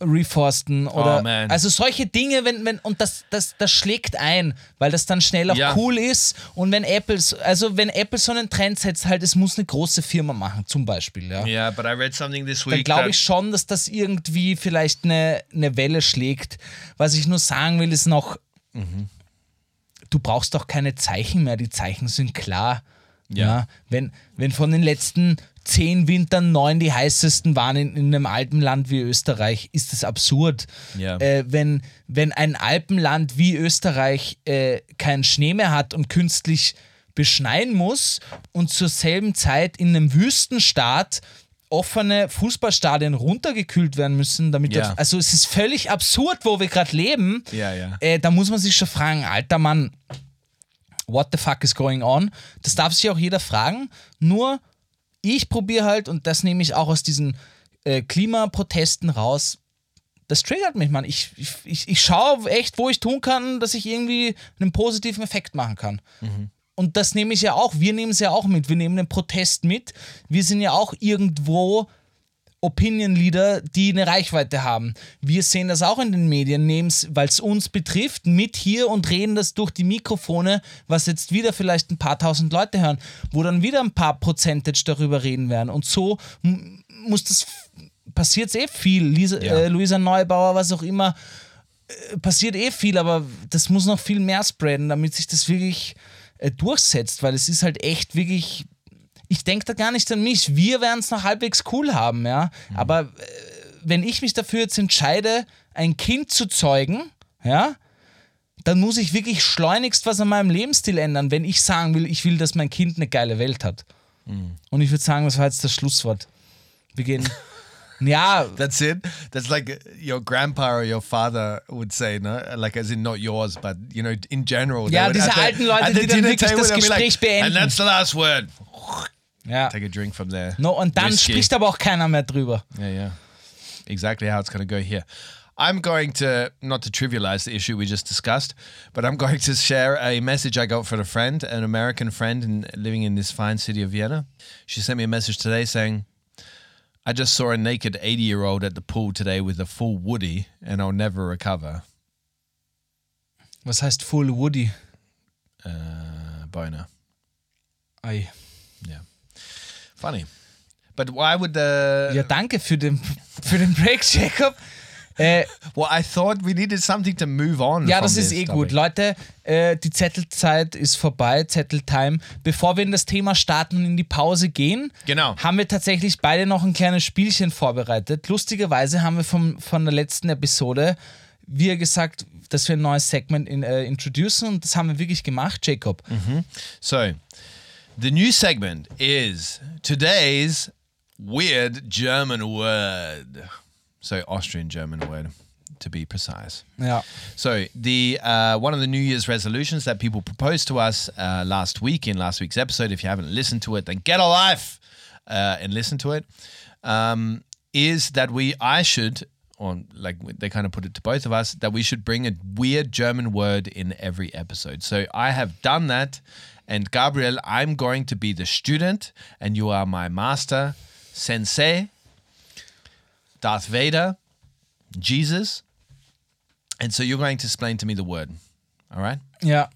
reforsten oder also solche Dinge, wenn und das schlägt ein, weil das dann schnell auch cool ist. Und wenn Apple so einen Trend setzt, halt, es muss eine große Firma machen, zum Beispiel. Ja, yeah, but I read something this week. Dann glaube ich schon, dass das irgendwie vielleicht eine Welle schlägt. Was ich nur sagen will, ist noch, du brauchst doch keine Zeichen mehr, die Zeichen sind klar. Ja. Ja, wenn von den letzten 10 Wintern 9 die heißesten waren in einem Alpenland wie Österreich, ist das absurd. Ja. Wenn ein Alpenland wie Österreich keinen Schnee mehr hat und künstlich beschneien muss und zur selben Zeit in einem Wüstenstaat offene Fußballstadien runtergekühlt werden müssen, damit also es ist völlig absurd, wo wir gerade leben. Ja, ja. Da muss man sich schon fragen, alter Mann, what the fuck is going on? Das darf sich auch jeder fragen, nur ich probiere halt, und das nehme ich auch aus diesen Klimaprotesten raus, das triggert mich, Mann. Ich schaue echt, wo ich tun kann, dass ich irgendwie einen positiven Effekt machen kann. Mhm. Und das nehme ich ja auch, wir nehmen es ja auch mit, wir nehmen den Protest mit, wir sind ja auch irgendwo Opinion Leader, die eine Reichweite haben. Wir sehen das auch in den Medien, nehmen es, weil es uns betrifft, mit hier und reden das durch die Mikrofone, was jetzt wieder vielleicht ein paar tausend Leute hören, wo dann wieder ein paar Percentage darüber reden werden. Und so passiert es viel. Luisa Neubauer, was auch immer, passiert viel, aber das muss noch viel mehr spreaden, damit sich das wirklich durchsetzt, weil es ist halt echt wirklich... Ich denke da gar nicht an mich. Wir werden es noch halbwegs cool haben, ja. Mhm. Aber wenn ich mich dafür jetzt entscheide, ein Kind zu zeugen, ja, dann muss ich wirklich schleunigst was an meinem Lebensstil ändern, wenn ich sagen will, ich will, dass mein Kind eine geile Welt hat. Mhm. Und ich würde sagen, das war jetzt das Schlusswort. Wir gehen... Yeah. That's it. That's like your grandpa or your father would say, no? Like, as in not yours, but, you know, in general. Ja, diese alten Leute, die dann wirklich das Gespräch beenden. And that's the last word. Yeah. Take a drink from there. No, und dann spricht aber auch keiner mehr drüber. Yeah, yeah. Exactly how it's going to go here. I'm going to, not to trivialize the issue we just discussed, but I'm going to share a message I got from a friend, an American friend living in this fine city of Vienna. She sent me a message today saying, I just saw a naked 80-year-old at the pool today with a full Woody and I'll never recover. Was heißt full Woody? Boner. Ei. Yeah. Funny. But why would the... Ja, danke für den Break, Jacob. Well, I thought we needed something to move on. Ja, das ist gut. Leute, die Zettelzeit ist vorbei, Zetteltime. Bevor wir in das Thema starten und in die Pause gehen, haben wir tatsächlich beide noch ein kleines Spielchen vorbereitet. Lustigerweise haben wir von der letzten Episode, wir gesagt, dass wir ein neues Segment introducen, und das haben wir wirklich gemacht, Jacob. Mhm. So, the new segment is today's weird German word. So Austrian-German word, to be precise. Yeah. So the one of the New Year's resolutions that people proposed to us last week, in last week's episode, if you haven't listened to it, then get a life and listen to it, is that I should, or like they kind of put it to both of us, that we should bring a weird German word in every episode. So I have done that, and Gabriel, I'm going to be the student, and you are my master, sensei, Darth Vader, Jesus. And so you're going to explain to me the word. All right? Yeah.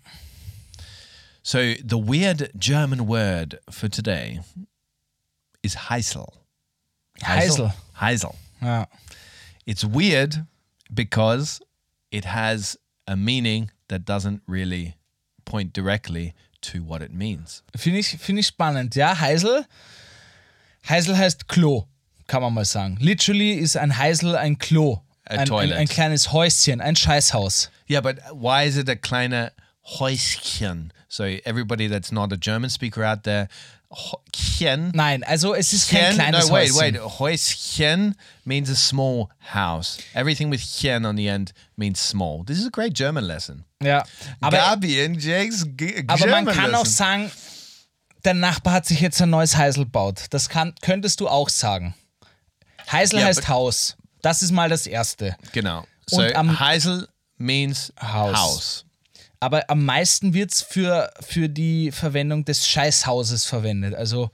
So the weird German word for today is Heisel. Heisel. Heisel. Yeah. It's weird because it has a meaning that doesn't really point directly to what it means. Finde ich spannend. Ja, Heisel. Heisel heißt Klo. Kann man mal sagen. Literally ist ein Heisel ein Klo. Ein kleines Häuschen, ein Scheißhaus. Yeah, but why is it a kleine Häuschen? So everybody that's not a German speaker out there, Häuschen. Nein, also es ist kein kleines Häuschen. Häuschen means a small house. Everything with Chen on the end means small. This is a great German lesson. Ja. Aber Gabi and Jake's German lesson. Aber man kann auch sagen, der Nachbar hat sich jetzt ein neues Heisel gebaut. Das könntest du auch sagen. Heisel heißt Haus. Das ist mal das Erste. Genau. So Heisel means Haus. Aber am meisten wird es für die Verwendung des Scheißhauses verwendet. Also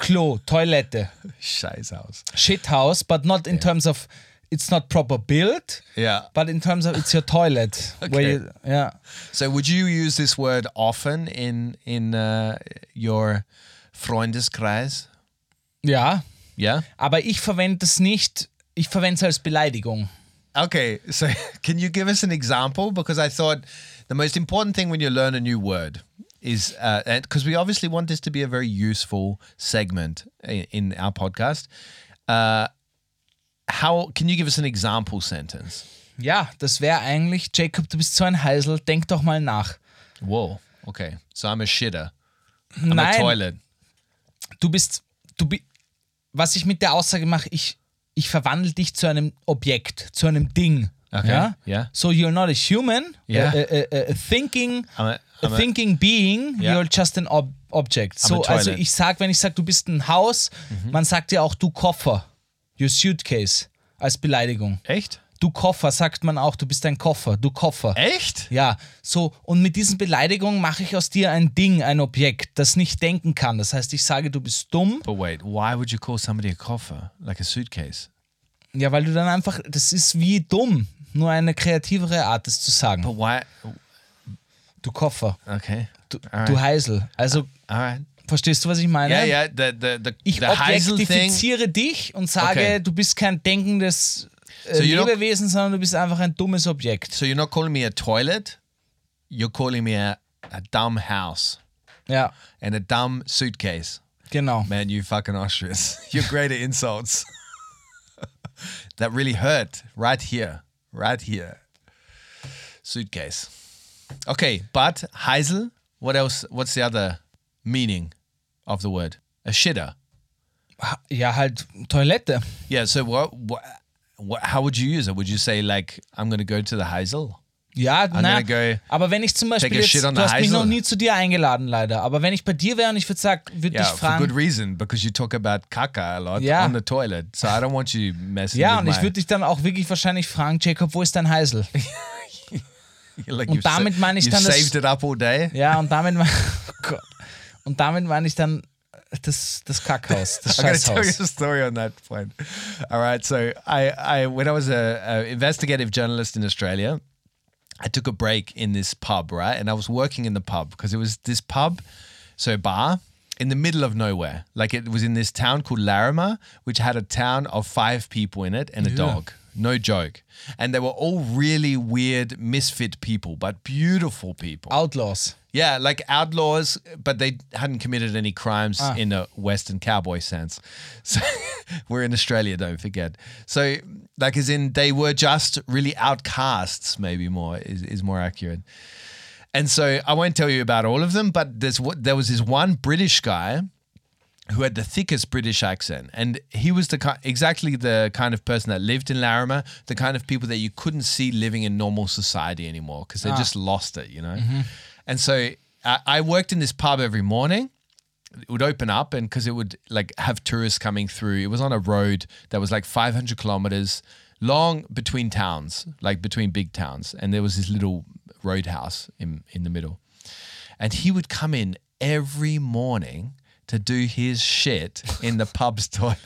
Klo, Toilette. Scheißhaus. Shithouse, but not in terms of, it's not proper built, but in terms of it's your toilet. Okay. Where you, So would you use this word often in your Freundeskreis? Ja. Ja? Aber ich verwende es nicht, ich verwende es als Beleidigung. Okay, so can you give us an example? Because I thought the most important thing when you learn a new word is, because we obviously want this to be a very useful segment in our podcast. How can you give us an example sentence? Ja, das wäre eigentlich, Jacob, du bist so ein Heisel, denk doch mal nach. Wow, okay. So I'm a shitter. I'm a toilet. Was ich mit der Aussage mache, ich verwandle dich zu einem Objekt, zu einem Ding. Okay. Ja? Yeah. So you're not a human, a thinking being, you're just an object. So, also wenn ich sage, du bist ein Haus, man sagt ja auch du Koffer, your suitcase, als Beleidigung. Echt? Du Koffer sagt man auch, du bist ein Koffer, du Koffer. Echt? Ja, so und mit diesen Beleidigungen mache ich aus dir ein Ding, ein Objekt, das nicht denken kann. Das heißt, ich sage, du bist dumm. But wait, why would you call somebody a Koffer? Like a suitcase? Ja, weil du dann einfach, das ist wie dumm, nur eine kreativere Art, es zu sagen. But why? Du Koffer. Okay. Du Heisel. Also, verstehst du, was ich meine? Ja, yeah, ja. Yeah, ich objektifiziere dich und sage, du bist kein denkendes Lebewesen, sondern du bist einfach ein dummes Objekt. So you're not calling me a toilet, you're calling me a dumb house. Ja. And a dumb suitcase. Genau. Man, you fucking Austrians. You're great at insults. That really hurt right here. Suitcase. Okay, but Heisel, what else? What's the other meaning of the word? A shitter. Ja, halt Toilette. Yeah, so what how would you use it? Would you say like I'm going to go to the Heisel? Ja, aber wenn ich zum Beispiel jetzt, du hast mich noch nie zu dir eingeladen, leider. Aber wenn ich bei dir wäre und ich würde dich fragen... for good reason, because you talk about Kaka a lot on the toilet. So I don't want you messing with und ich würde dich dann auch wirklich wahrscheinlich fragen, Jacob, wo ist dein Heisel? Like und damit meine ich dann das... saved it up all day? Ja, und damit meine ich dann das Kackhaus, das Scheißhaus. I'm going to tell you a story on that point. All right, so I when I was an investigative journalist in Australia... I took a break in this pub, right? And I was working in the pub because it was this pub, so bar, in the middle of nowhere. Like it was in this town called Laramie, which had a town of 5 people in it and a dog. No joke. And they were all really weird misfit people, but beautiful people. Outlaws. Yeah, like outlaws, but they hadn't committed any crimes in a Western cowboy sense. So we're in Australia, don't forget. So like as in they were just really outcasts, maybe more is more accurate. And so I won't tell you about all of them, but there was this one British guy who had the thickest British accent. And he was exactly the kind of person that lived in Laramie, the kind of people that you couldn't see living in normal society anymore because they just lost it, you know? Mm-hmm. And so I worked in this pub every morning. It would open up and because it would like have tourists coming through. It was on a road that was like 500 kilometers long between towns, like between big towns. And there was this little roadhouse in the middle. And he would come in every morning to do his shit in the pub's toilet.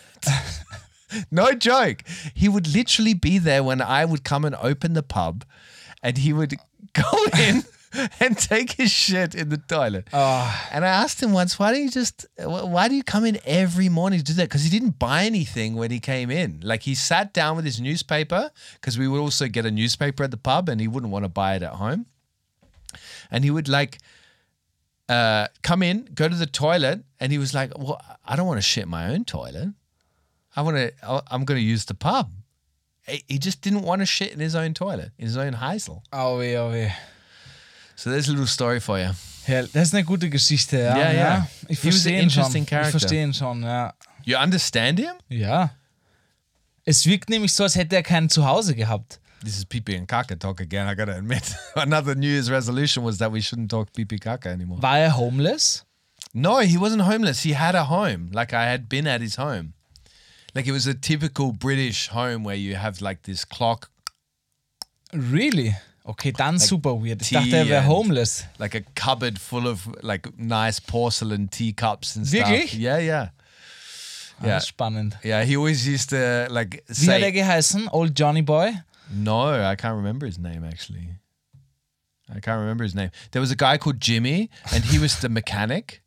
No joke. He would literally be there when I would come and open the pub and he would go in and take his shit in the toilet. Oh. And I asked him once, why do you come in every morning to do that? Because he didn't buy anything when he came in. Like he sat down with his newspaper because we would also get a newspaper at the pub and he wouldn't want to buy it at home. And he would like... come in, go to the toilet, and he was like, well, I don't want to shit my own toilet. I'm going to use the pub. He just didn't want to shit in his own toilet, in his own Heisel. Oh weh. So there's a little story for you. Ja, das ist eine gute Geschichte. Ja, yeah, ja. Ich verstehe ihn schon. You understand him? Ja. Es wirkt nämlich so, als hätte kein Zuhause gehabt. This is Pipi and Kaka talk again, I gotta admit. Another New Year's resolution was that we shouldn't talk Pipi Kaka anymore. War homeless? No, he wasn't homeless. He had a home. Like, I had been at his home. Like, it was a typical British home where you have like this clock. Really? Okay, dann like super weird. Ich dachte, er wäre homeless. Like a cupboard full of like nice porcelain teacups and stuff. Wirklich? Yeah, yeah. Ah, yeah. Das ist spannend. Yeah, he always used to like say... Wie hat er geheißen? Old Johnny Boy? No, I can't remember his name actually. I can't remember his name. There was a guy called Jimmy and he was the mechanic.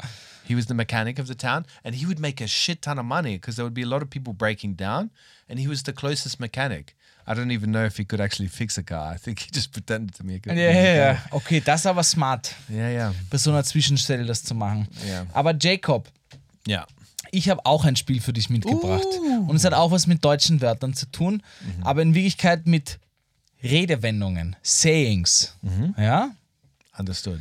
He was the mechanic of the town and he would make a shit ton of money because there would be a lot of people breaking down and he was the closest mechanic. I don't even know if he could actually fix a car. I think he just pretended to me. Ja, ja, ja. Okay, das ist aber smart. Ja, yeah, ja. Yeah. Bei so einer Zwischenstelle das zu machen. Yeah. Aber Jacob, yeah, ich habe auch ein Spiel für dich mitgebracht. Und es hat auch was mit deutschen Wörtern zu tun, aber in Wirklichkeit mit Redewendungen, Sayings. Ja? Understood.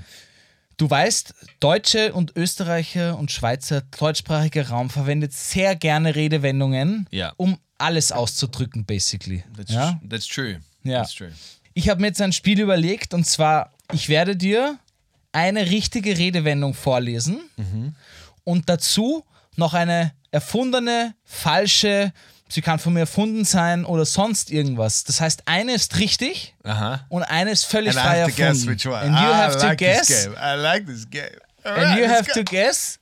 Du weißt, Deutsche und Österreicher und Schweizer, deutschsprachiger Raum verwendet sehr gerne Redewendungen, um alles auszudrücken, basically. That's true. Ja. That's true. Ich habe mir jetzt ein Spiel überlegt und zwar, ich werde dir eine richtige Redewendung vorlesen und dazu noch eine erfundene, falsche, sie kann von mir erfunden sein oder sonst irgendwas. Das heißt, eine ist richtig und eine ist völlig frei erfunden. And you have to guess. I like this game. And you have to guess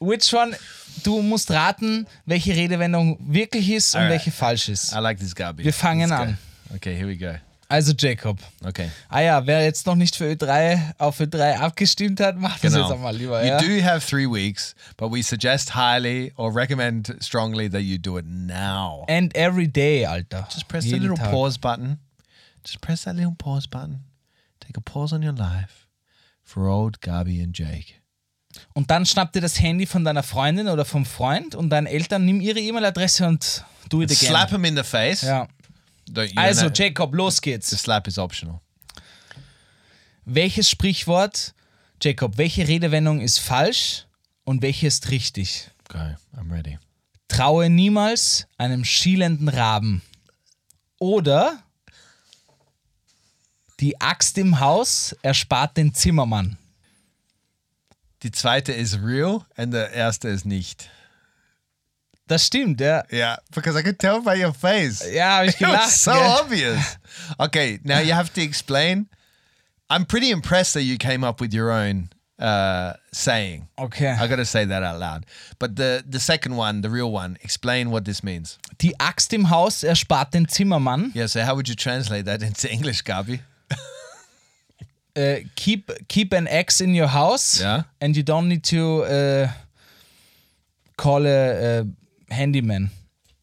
which one. Du musst raten, welche Redewendung wirklich ist und welche falsch ist. I like this, Gabi. Wir fangen an. Okay, here we go. Also Jacob. Okay. Ah ja, wer jetzt noch nicht für Ö3 auf Ö3 abgestimmt hat, macht das jetzt auch mal lieber. You do have 3 weeks, but we suggest highly or recommend strongly that you do it now. And every day, Alter. Just press the little pause button. Just press that little pause button. Take a pause on your life for old Gabi and Jake. Und dann schnapp dir das Handy von deiner Freundin oder vom Freund und deinen Eltern, nimm ihre E-Mail-Adresse und do it again. Slap him in the face. Ja. Also, Jacob, los geht's. The slap is optional. Welches Sprichwort, Jacob, welche Redewendung ist falsch und welche ist richtig? Okay, I'm ready. Traue niemals einem schielenden Raben. Oder die Axt im Haus erspart den Zimmermann. Die zweite ist real und der erste ist nicht. Das stimmt, ja. Yeah, because I could tell by your face. Ja, habe ich gelacht. It was so obvious. Okay, now you have to explain. I'm pretty impressed that you came up with your own saying. Okay. I got to say that out loud. But the second one, the real one, explain what this means. Die Axt im Haus erspart den Zimmermann. Yeah, so how would you translate that into English, Gabi? Keep an axe in your house and you don't need to call a handyman.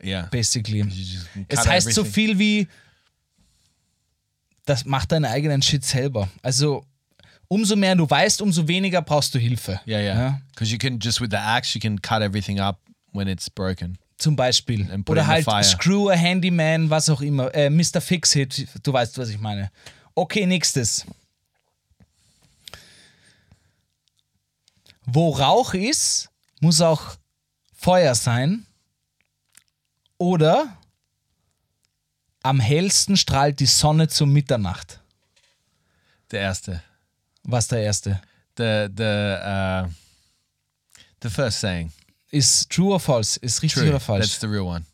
Yeah. Basically. Es heißt so viel wie, das macht deinen eigenen Shit selber. Also umso mehr du weißt, umso weniger brauchst du Hilfe. Yeah, yeah. Because you can just with the axe, you can cut everything up when it's broken. Zum Beispiel. Oder halt screw a handyman, was auch immer. Mr. Fix-It, du weißt, was ich meine. Okay, nächstes. Wo Rauch ist, muss auch Feuer sein. Oder am hellsten strahlt die Sonne zur Mitternacht. Der erste. Was der erste? The first saying. Ist true or false? Ist richtig true. Oder falsch? That's the real one.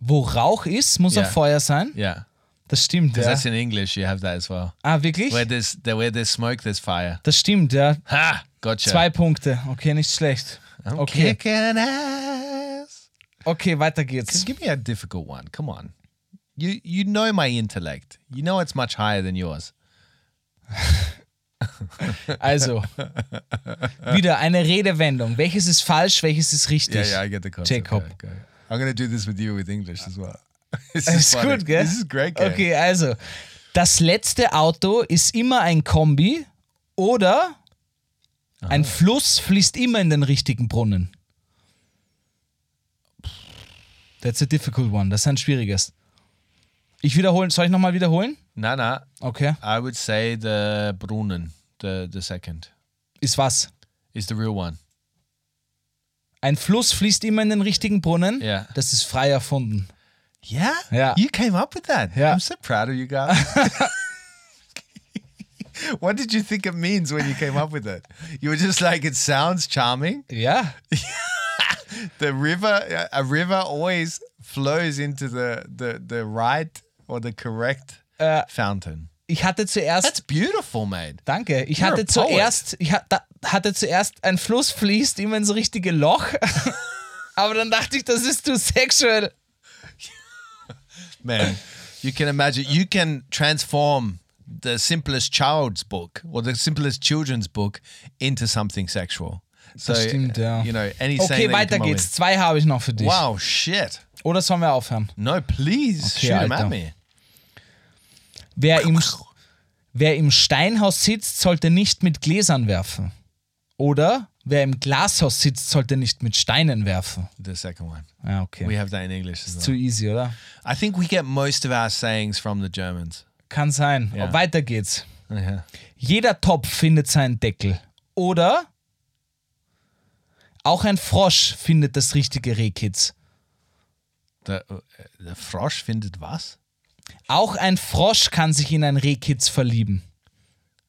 Wo Rauch ist, muss auch Feuer sein. Yeah. Das stimmt, ja. That's in English, you have that as well. Ah, wirklich? Where there's smoke, there's fire. Das stimmt, ja. Ha! Gotcha. 2 Punkte. Okay, nicht schlecht. I'm kicking ass. Okay, weiter geht's. Give me a difficult one. Come on. You know my intellect. You know it's much higher than yours. Also, wieder eine Redewendung. Welches ist falsch, welches ist richtig? Yeah, I get the concept. Jacob. Yeah, okay. I'm going to do this with you with English as well. This is gut, gell? This is great game. Okay, also, das letzte Auto ist immer ein Kombi oder... Ein Fluss fließt immer in den richtigen Brunnen. That's a difficult one. Das ist ein schwieriges. Ich wiederhole. Soll ich nochmal wiederholen? Nein. Okay. I would say the Brunnen. The second. Ist was? Is the real one. Ein Fluss fließt immer in den richtigen Brunnen. Yeah. Das ist frei erfunden. Yeah? Yeah. You came up with that. Yeah. I'm so proud of you guys. What did you think it means when you came up with it? You were just like, it sounds charming. Yeah. A river always flows into the right or the correct fountain. Ich hatte zuerst... That's beautiful, mate. Danke. Ich hatte zuerst, ein Fluss fließt immer ins richtige Loch. Aber dann dachte ich, das ist too sexual. Man, you can imagine, you can transform the simplest child's book or the simplest children's book into something sexual. So, das stimmt, ja. You know, okay, weiter geht's. 2 habe ich noch für dich. Wow, shit. Oder sollen wir aufhören? No, please, okay, shoot him at me. Wer im Steinhaus sitzt, sollte nicht mit Gläsern werfen. Oder wer im Glashaus sitzt, sollte nicht mit Steinen werfen. The second one. Ah, okay. We have that in English as well. It's too easy, oder? I think we get most of our sayings from the Germans. Kann sein. Yeah. Weiter geht's. Yeah. Jeder Topf findet seinen Deckel. Oder auch ein Frosch findet das richtige Rehkitz. Der Frosch findet was? Auch ein Frosch kann sich in ein Rehkitz verlieben.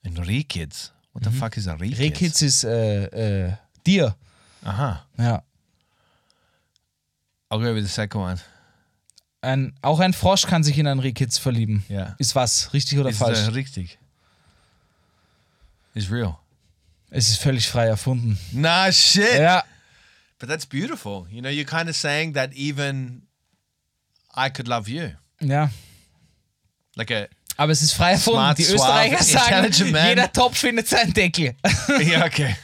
Ein Rehkitz? What the fuck is a Rehkitz? Rehkitz ist Tier. Aha. Ja. I'll go with the second one. Auch ein Frosch kann sich in ein Rehkitz verlieben. Yeah. Ist was? Richtig oder falsch? Ist richtig. Is real. Es ist völlig frei erfunden. Nah, shit. Ja. But that's beautiful. You know, you're kind of saying that even I could love you. Ja. Like a Aber es ist frei erfunden. Die Österreicher sagen, jeder Topf findet seinen Deckel. Yeah, okay.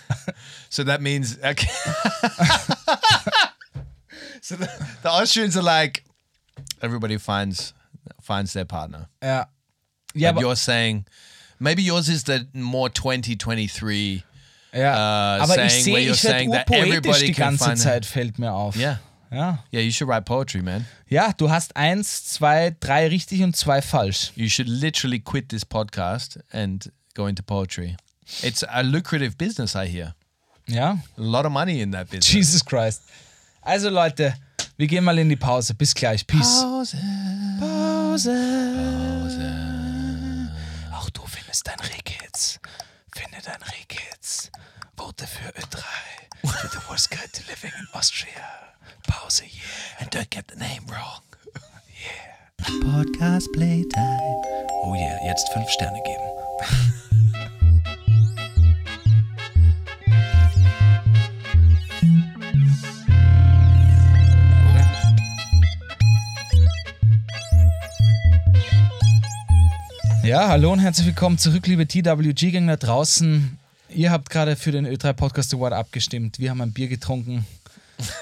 So that means... Okay. So the Austrians are like, everybody finds their partner. Ja. Yeah, but you're saying... Maybe yours is the more 2023 aber saying ich seh, where you're ich saying that everybody die ganze can find Zeit fällt mir auf. Yeah. Ja. Yeah, you should write poetry, man. Ja, du hast 1, 2, 3 richtig und 2 falsch. You should literally quit this podcast and go into poetry. It's a lucrative business, I hear. Ja. A lot of money in that business. Jesus Christ. Also Leute, wir gehen mal in die Pause. Bis gleich. Peace. Pause. Auch du findest dein Rehkitz. Finde dein Rehkitz. Vote für Ö3. For the worst guy to living in Austria. Pause, yeah. And don't get the name wrong. Yeah. Podcast Playtime. Oh yeah, jetzt 5 Sterne geben. Ja, hallo und herzlich willkommen zurück, liebe TWG-Gang da draußen. Ihr habt gerade für den Ö3 Podcast Award abgestimmt. Wir haben ein Bier getrunken.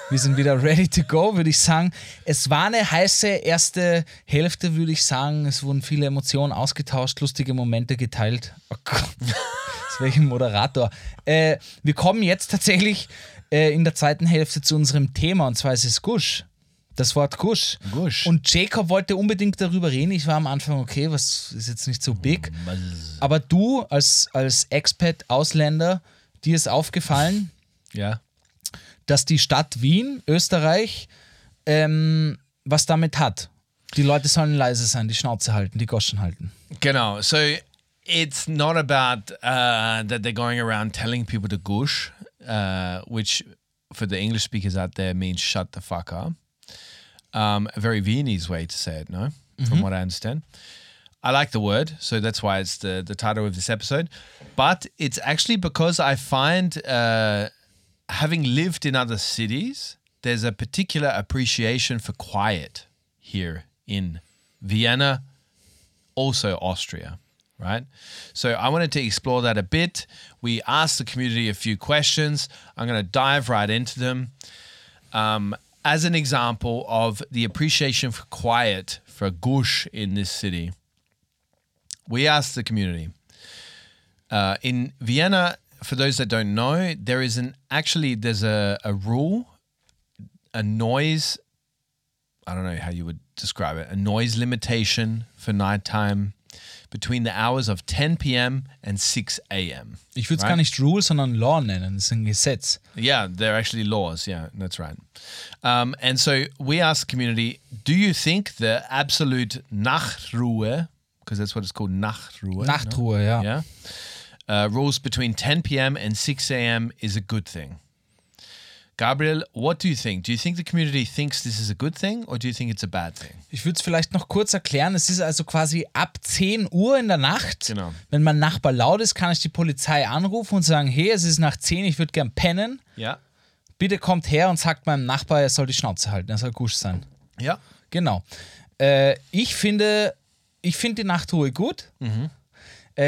Wir sind wieder ready to go, würde ich sagen. Es war eine heiße erste Hälfte, würde ich sagen. Es wurden viele Emotionen ausgetauscht, lustige Momente geteilt. Oh Gott, aus welchem Moderator. Wir kommen jetzt tatsächlich in der zweiten Hälfte zu unserem Thema, und zwar ist es Gusch. Das Wort Gusch. Und Jacob wollte unbedingt darüber reden. Ich war am Anfang, okay, was ist jetzt nicht so big. Aber du als Expat, Ausländer, dir ist aufgefallen, ja, dass die Stadt Wien, Österreich, was damit hat. Die Leute sollen leise sein, die Schnauze halten, die Goschen halten. Genau. So it's not about that they're going around telling people to Gusch, which for the English speakers out there means shut the fuck up. A very Viennese way to say it, no? Mm-hmm. From what I understand. I like the word, so that's why it's the title of this episode. But it's actually because I find, having lived in other cities, there's a particular appreciation for quiet here in Vienna, also Austria, right? So I wanted to explore that a bit. We asked the community a few questions. I'm going to dive right into them. As an example of the appreciation for quiet, for Gusch in this city, we asked the community. In Vienna, for those that don't know, there is there's a rule, a noise, I don't know how you would describe it, a noise limitation for nighttime between the hours of 10 p.m. and 6 a.m. Ich würde es gar nicht Rule, sondern Law nennen. Das ist ein Gesetz. Yeah, they're actually laws. Yeah, that's right. And so we asked the community, do you think the absolute Nachtruhe, because that's what it's called, Nachtruhe. Nachtruhe, no? Yeah. Rules between 10 p.m. and 6 a.m. is a good thing. Gabriel, what do you think? Do you think the community thinks this is a good thing or do you think it's a bad thing? Ich würde es vielleicht noch kurz erklären. Es ist also quasi ab 10 Uhr in der Nacht. Genau. Wenn mein Nachbar laut ist, kann ich die Polizei anrufen und sagen, hey, es ist nach 10, ich würde gern pennen. Ja. Bitte kommt her und sagt meinem Nachbar, er soll die Schnauze halten, er soll Gusch sein. Ja. Genau. Ich finde die Nachtruhe gut. Mhm.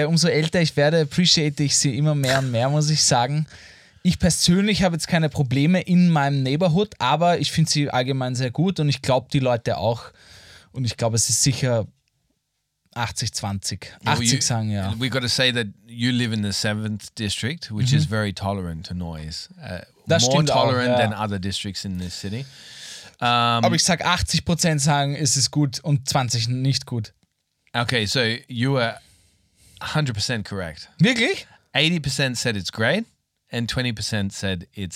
Umso älter ich werde, appreciate ich sie immer mehr und mehr, muss ich sagen. Ich persönlich habe jetzt keine Probleme in meinem Neighborhood, aber ich finde sie allgemein sehr gut und ich glaube, die Leute auch. Und ich glaube, es ist sicher 80-20. 80 sagen, ja. We gotta say that you live in the 7th district, which is very tolerant to noise. Das more tolerant auch, ja, than other districts in this city. Aber ich sage, 80% sagen, es ist gut und 20% nicht gut. Okay, so you are 100% correct. Wirklich? 80% said it's great. And 20% said it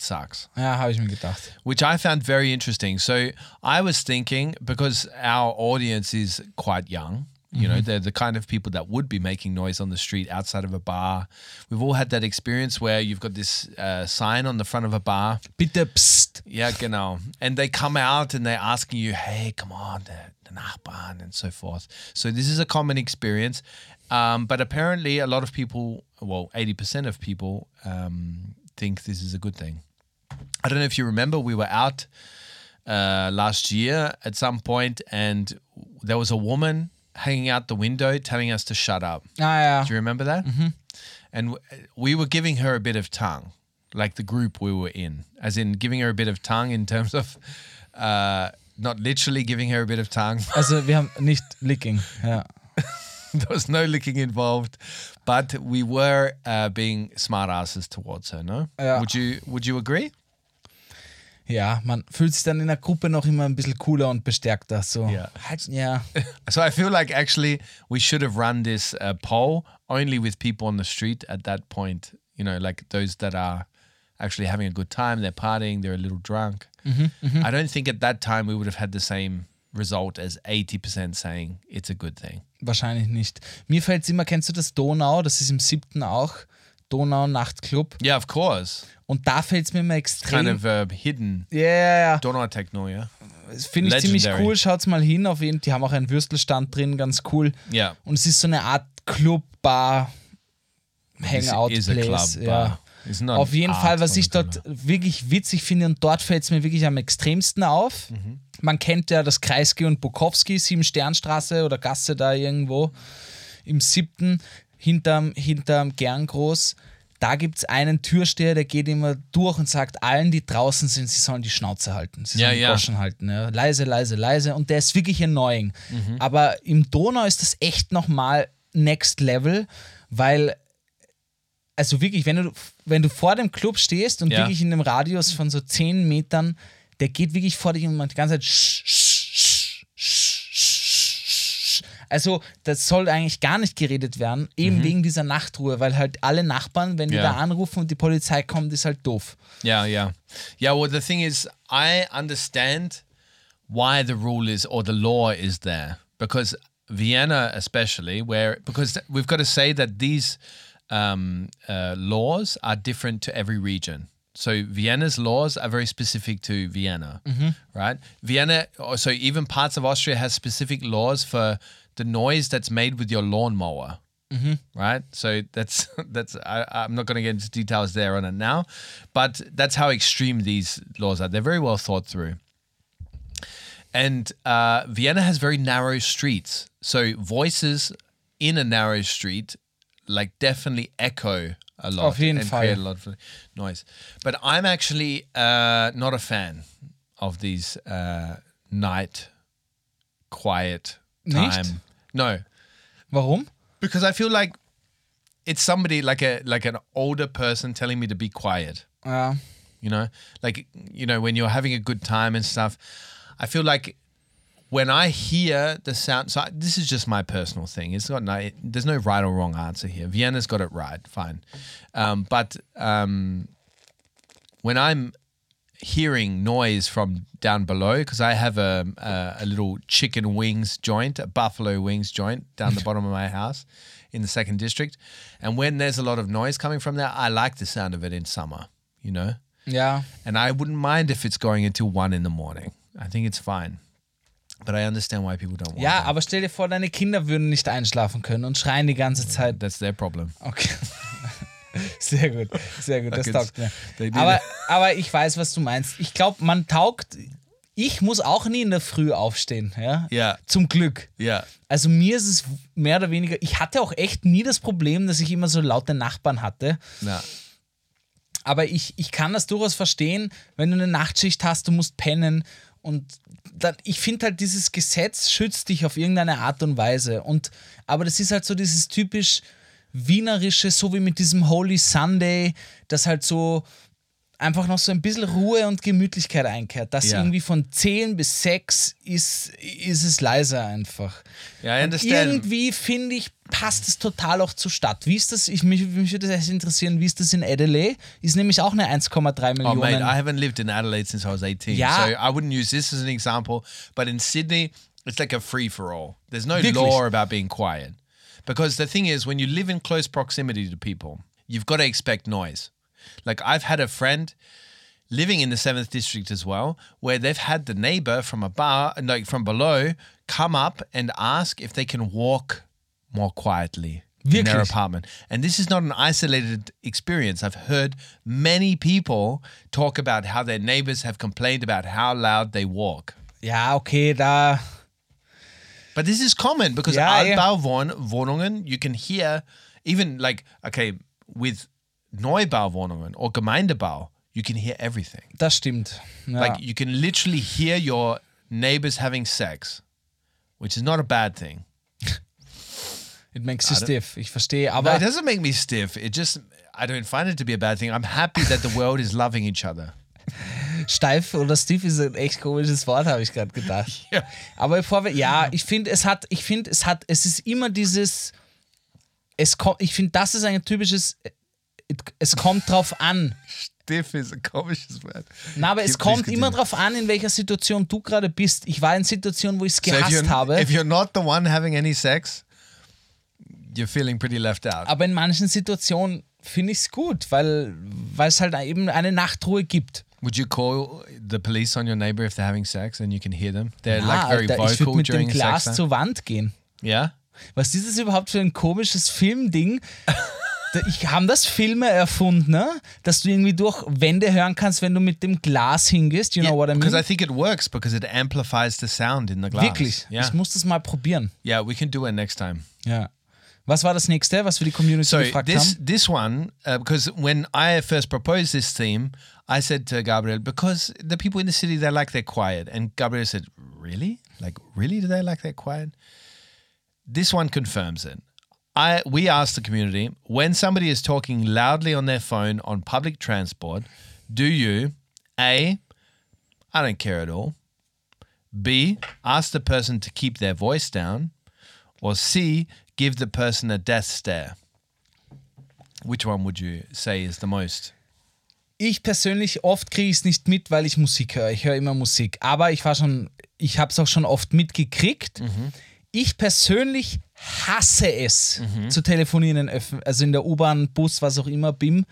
sucks. Ja, habe ich mir gedacht. Which I found very interesting. So I was thinking, because our audience is quite young, you know, they're the kind of people that would be making noise on the street outside of a bar. We've all had that experience where you've got this sign on the front of a bar. Bitte, psst. Yeah, genau. And they come out and they're asking you, hey, come on, the Nachbarn and so forth. So this is a common experience. But apparently a lot of people, well, 80% of people think this is a good thing. I don't know if you remember, we were out last year at some point and there was a woman hanging out the window telling us to shut up. Ah, yeah. Do you remember that? Mm-hmm. And we were giving her a bit of tongue, like the group we were in, as in giving her a bit of tongue in terms of... not literally giving her a bit of tongue. Also wir haben nicht licking, yeah. There was no licking involved, but we were being smart asses towards her, no? Ja. Would you agree? Ja, man fühlt sich dann in der Gruppe noch immer ein bisschen cooler und bestärkter. So, yeah. Yeah. So I feel like actually we should have run this poll only with people on the street at that point, you know, like those that are actually having a good time, they're partying, they're a little drunk. I don't think at that time we would have had the same result as 80% saying it's a good thing. Wahrscheinlich nicht. Mir fällt es immer, kennst du das Donau? Das ist im 7. auch. Donau Nachtclub. Yeah, of course. Und da fällt es mir immer extrem. Kind of hidden. Yeah. Donau Techno, ja. Yeah. Das finde ich ziemlich cool. Schaut's mal hin. Auf jeden Fall. Die haben auch einen Würstelstand drin, ganz cool. Ja. Yeah. Und es ist so eine Art Club, Bar, Hangout Place. Is a club, ja. Bar. Auf jeden Fall, was ich dort wirklich witzig finde und dort fällt es mir wirklich am extremsten auf. Mhm. Man kennt ja das Kreisky und Bukowski, 7-Sternstraße oder Gasse da irgendwo im 7. hinterm Gerngroß. Da gibt es einen Türsteher, der geht immer durch und sagt allen, die draußen sind, sie sollen die Schnauze halten. Sie sollen die Goschen halten. Ja. Leise, leise, leise. Und der ist wirklich annoying. Mhm. Aber im Donau ist das echt nochmal next level, weil... Also wirklich, wenn du vor dem Club stehst und wirklich in einem Radius von so 10 Metern, der geht wirklich vor dich und macht die ganze Zeit Also das soll eigentlich gar nicht geredet werden, eben wegen dieser Nachtruhe, weil halt alle Nachbarn, wenn die da anrufen und die Polizei kommt, ist halt doof. Ja. Ja, well, the thing is, I understand why the rule is, or the law is there. Because Vienna especially, because we've got to say that these... laws are different to every region. So Vienna's laws are very specific to Vienna, right? Vienna, so even parts of Austria has specific laws for the noise that's made with your lawnmower, right? So that's. I'm not going to get into details there on it now, but that's how extreme these laws are. They're very well thought through. And Vienna has very narrow streets. So voices in a narrow street like definitely echo a lot and create a lot of noise. But I'm actually not a fan of these night quiet time. Nicht? No. Warum? Because I feel like it's somebody like an older person telling me to be quiet. Yeah. You know, like, you know, when you're having a good time and stuff, I feel like when I hear the sound, so this is just my personal thing. It's got no, there's no right or wrong answer here. Vienna's got it right, fine. But when I'm hearing noise from down below because I have a little chicken wings joint, a buffalo wings joint down the bottom of my house in the 2nd District. And when there's a lot of noise coming from there, I like the sound of it in summer, you know? Yeah. And I wouldn't mind if it's going until 1 a.m. I think it's fine. But I understand why people don't want ja, that. Aber stell dir vor, deine Kinder würden nicht einschlafen können und schreien die ganze Zeit. That's their problem. Okay. Sehr gut, sehr gut, das taugt mir. Aber ich weiß, was du meinst. Ich glaube, man taugt, ich muss auch nie in der Früh aufstehen, ja? Yeah. Zum Glück. Yeah. Also mir ist es mehr oder weniger, ich hatte auch echt nie das Problem, dass ich immer so laute Nachbarn hatte. Ja. Aber ich kann das durchaus verstehen, wenn du eine Nachtschicht hast, du musst pennen. Und dann, ich finde halt, dieses Gesetz schützt dich auf irgendeine Art und Weise. Aber das ist halt so dieses typisch Wienerische, so wie mit diesem Holy Sunday, das halt so einfach noch so ein bisschen Ruhe und Gemütlichkeit einkehrt. Das ja. Irgendwie von 10 bis 6 ist es leiser einfach. Ja, und irgendwie, finde ich, passt es total auch zur Stadt. Wie ist das? Mich würde das echt interessieren, wie ist das in Adelaide? Ist nämlich auch eine 1,3 Millionen. Oh, mate, I haven't lived in Adelaide since I was 18. Ja. So I wouldn't use this as an example. But in Sydney, it's like a free-for-all. There's no law about being quiet. Because the thing is, when you live in close proximity to people, you've got to expect noise. Like I've had a friend living in the 7th District as well, where they've had the neighbor from a bar, like from below, come up and ask if they can walk more quietly in their apartment. And this is not an isolated experience. I've heard many people talk about how their neighbors have complained about how loud they walk. Yeah, okay, da... But this is common because Altbauwohnungen, you can hear even like, okay, with Neubauwohnungen or Gemeindebau, you can hear everything. Das stimmt. Ja. Like you can literally hear your neighbors having sex, which is not a bad thing. It makes you stiff. Ich verstehe, aber... No, it doesn't make me stiff. It just, I don't find it to be a bad thing. I'm happy that the world is loving each other. Steif oder stiff ist ein echt komisches Wort, habe ich gerade gedacht. Ja. Aber ich finde, es ist immer dieses, ich finde, das ist ein typisches, es kommt drauf an. Stiff ist ein komisches Wort. Na, aber es kommt immer drauf an, in welcher Situation du gerade bist. Ich war in Situationen, wo ich es gehasst habe. If you're not the one having any sex, you're feeling pretty left out. Aber in manchen Situationen finde ich es gut, weil es halt eben eine Nachtruhe gibt. Would you call the police on your neighbor if they're having sex and you can hear them? They're like very vocal during sex. Ich würde mit dem Glas zur Wand gehen. Ja? Yeah? Was ist das überhaupt für ein komisches Filmding? Haben das Filme erfunden, ne? Dass du irgendwie durch Wände hören kannst, wenn du mit dem Glas hingehst. You know what I mean? Because I think it works, because it amplifies the sound in the glass. Wirklich? Yeah. Ich muss das mal probieren. Yeah, we can do it next time. Ja. Yeah. Was war das nächste, was wir die Community gefragt haben? This one, because when I first proposed this theme, I said to Gabriel, because the people in the city, they like their quiet. And Gabriel said, really? Like, really do they like their quiet? This one confirms it. We asked the community, when somebody is talking loudly on their phone on public transport, do you, A, I don't care at all, B, ask the person to keep their voice down, or C, give the person a death stare. Which one would you say is the most? Ich persönlich oft kriege ich es nicht mit, weil ich Musik höre. Ich höre immer Musik. Aber ich habe es auch schon oft mitgekriegt. Mhm. Ich persönlich hasse es, zu telefonieren, also in der U-Bahn, Bus, was auch immer, BIM.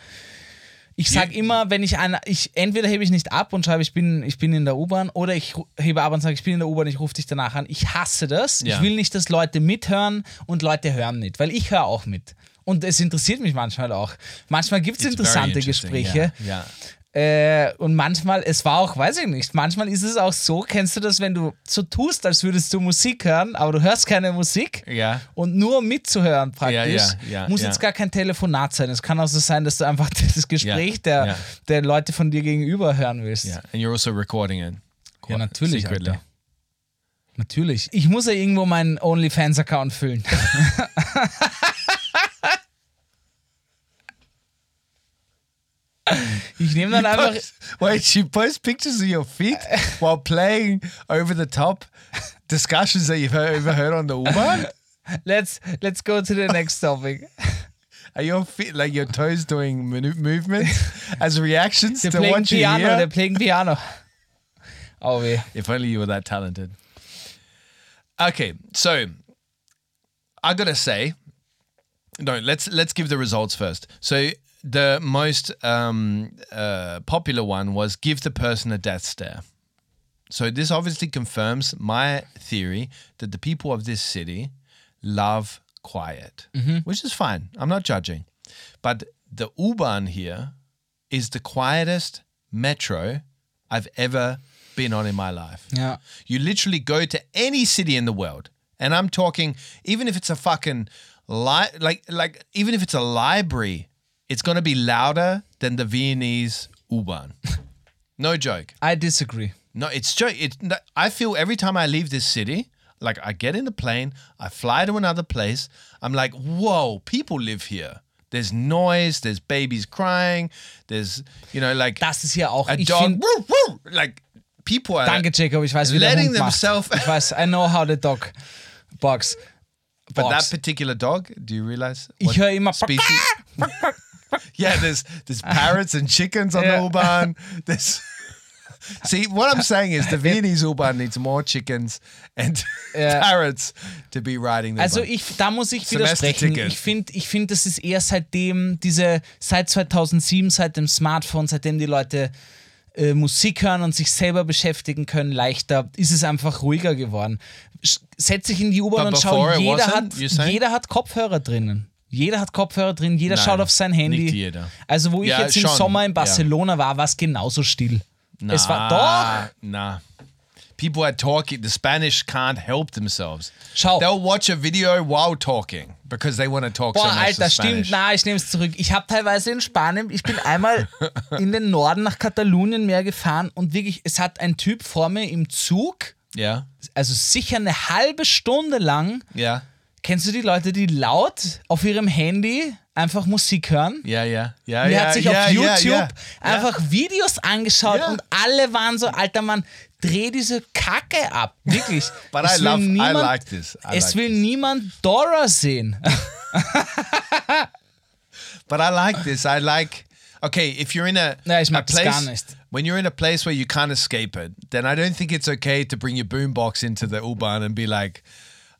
Ich sage immer, wenn ich entweder hebe ich nicht ab und schreibe, ich bin in der U-Bahn, oder ich hebe ab und sage, ich bin in der U-Bahn, ich rufe dich danach an. Ich hasse das. Ja. Ich will nicht, dass Leute mithören, und Leute hören nicht, weil ich höre auch mit. Und es interessiert mich manchmal auch. Manchmal gibt es interessante Gespräche. Yeah, yeah. Und manchmal, es war auch, weiß ich nicht, manchmal ist es auch so, kennst du das, wenn du so tust, als würdest du Musik hören, aber du hörst keine Musik, yeah. Und nur mitzuhören praktisch, muss jetzt gar kein Telefonat sein. Es kann auch so sein, dass du einfach das Gespräch der Leute von dir gegenüber hören willst. Yeah. And you're also recording it. Ja, natürlich, secretly. Alter. Natürlich. Ich muss ja irgendwo meinen OnlyFans-Account füllen. Ich nehme dann einfach... Wait, you post pictures of your feet while playing over the top discussions that you've overheard on the U-Bahn? Let's go to the next topic. Are your feet, like your toes doing movements as reactions to what you hear? They're playing piano. Oh, yeah. If only you were that talented. Okay, so I gotta say, no. Let's give the results first. So the most popular one was give the person a death stare. So this obviously confirms my theory that the people of this city love quiet, which is fine. I'm not judging. But the U-Bahn here is the quietest metro I've ever been on in my life. Yeah. You literally go to any city in the world, and I'm talking, even if it's a fucking like even if it's a library, it's going to be louder than the Viennese U-Bahn. No joke. I disagree. No, it's joke. I feel every time I leave this city, like I get in the plane, I fly to another place, I'm like, whoa, people live here. There's noise, there's babies crying, there's, you know, like das ist hier auch, a dog, woo, woo, like people are danke, Jacob, ich weiß, wie letting themselves. Ich weiß, I know how the dog barks. But that particular dog, do you realize? Ich höre immer species. Yeah, there's parrots and chickens on the U-Bahn. There's... See, what I'm saying is, the Viennese U-Bahn needs more chickens and parrots to be riding the U-Bahn. Also da muss ich widersprechen. Ich finde, das ist eher seit 2007, seit dem Smartphone, seitdem die Leute Musik hören und sich selber beschäftigen können, leichter, ist es einfach ruhiger geworden. Setz dich in die U-Bahn und schau, jeder hat Kopfhörer drinnen. Jeder Nein, schaut auf sein Handy. Nicht jeder. Also wo ich jetzt schon im Sommer in Barcelona war, war es genauso still. Nah, es war doch. Nah. People are talking. The Spanish can't help themselves. Schau. They'll watch a video while talking because they want to talk so much Spanish. Boah, Alter, stimmt. Na, ich nehme es zurück. Ich habe teilweise in Spanien, ich bin einmal in den Norden nach Katalonien mehr gefahren und wirklich, es hat ein Typ vor mir im Zug, also sicher eine halbe Stunde lang, kennst du die Leute, die laut auf ihrem Handy einfach Musik hören? Ja. Der hat sich auf YouTube einfach Videos angeschaut und alle waren so, Alter Mann, dreh diese Kacke ab. Wirklich. But I like this. Niemand Dora sehen. But I like this. I like, okay, if you're in a place, when you're in a place where you can't escape it, then I don't think it's okay to bring your boombox into the U-Bahn and be like,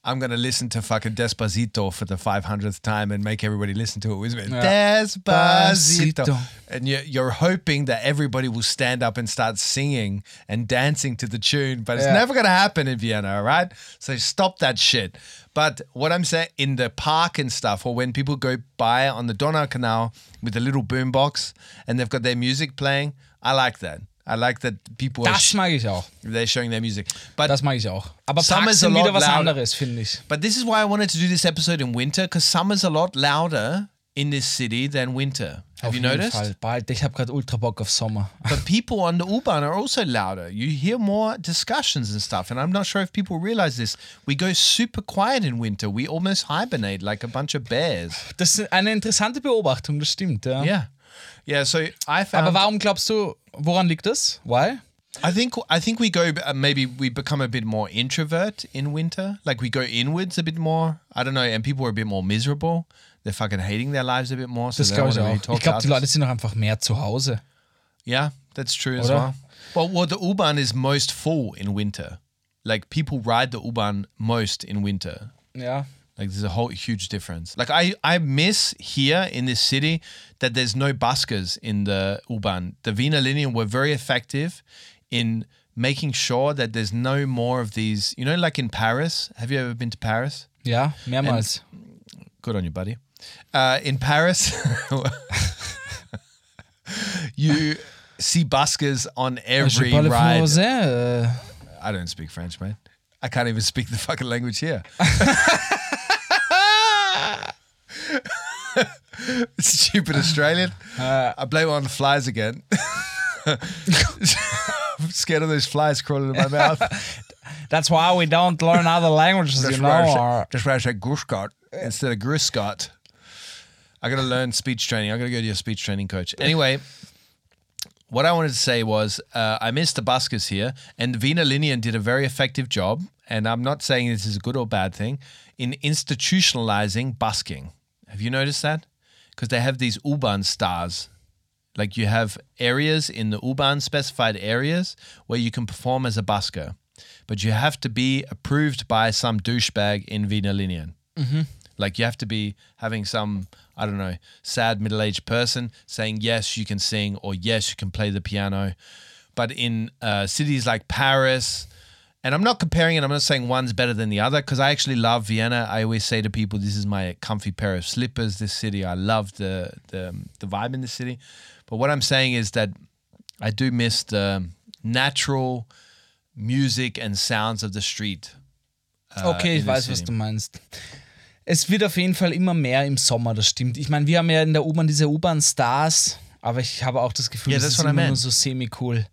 I'm going to listen to fucking Despacito for the 500th time and make everybody listen to it with me. Yeah. Despacito. And you're hoping that everybody will stand up and start singing and dancing to the tune, but it's never going to happen in Vienna, all right? So stop that shit. But what I'm saying, in the park and stuff, or when people go by on the Donaukanal with a little boombox and they've got their music playing, I like that. I like that people das mag ich auch. They're showing their music. But das mag ich auch. Aber Parks sind wieder was anderes, finde ich. But this is why I wanted to do this episode in winter, because summer's a lot louder in this city than winter. Have auf you jeden noticed? Fall. Bald. Ich habe gerade ultra Bock auf Sommer. But people on the U-Bahn are also louder. You hear more discussions and stuff, and I'm not sure if people realize this. We go super quiet in winter. We almost hibernate like a bunch of bears. Das ist eine interessante Beobachtung, das stimmt, ja. Yeah, so I found... Aber warum glaubst du, woran liegt das? Why? I think we go, maybe we become a bit more introvert in winter. Like we go inwards a bit more. I don't know. And people are a bit more miserable. They're fucking hating their lives a bit more. So das glaube ich auch. Really, ich glaube, die Leute sind noch einfach mehr zu Hause. Yeah, that's true as well. But well, the U-Bahn is most full in winter. Like people ride the U-Bahn most in winter. Yeah. Like there's a whole huge difference. Like I miss here in this city that there's no buskers in the U-Bahn. The Wiener Linien were very effective in making sure that there's no more of these, you know, like in Paris. Have you ever been to Paris? Yeah, mehrmals. And, good on you, buddy. In Paris, you see buskers on every ride. I don't speak French, man. I can't even speak the fucking language here. Stupid Australian. I blame it on the flies again. I'm scared of those flies crawling in my mouth. That's why we don't learn other languages, that's you know. That's why I say Guschgott instead of Grüßgott. I got to learn speech training. I got to go to your speech training coach. Anyway, what I wanted to say was I missed the buskers here, and the Wiener Linien did a very effective job. And I'm not saying this is a good or bad thing in institutionalizing busking. Have you noticed that? because they have these U-Bahn stars. Like you have areas in the U-Bahn, specified areas, where you can perform as a busker. But you have to be approved by some douchebag in Wiener Linien. Mm-hmm. Like you have to be having some, I don't know, sad middle-aged person saying, yes, you can sing or yes, you can play the piano. But in cities like Paris, and I'm not comparing it, I'm not saying one's better than the other because I actually love Vienna. I always say to people, this is my comfy pair of slippers, this city. I love the vibe in this city. But what I'm saying is that I do miss the natural music and sounds of the street. Okay, ich weiß, was du meinst. Es wird auf jeden Fall immer mehr im Sommer, das stimmt. Ich meine, wir haben ja in der U-Bahn diese U-Bahn-Stars, aber ich habe auch das Gefühl, das ist immer nur so semi-cool.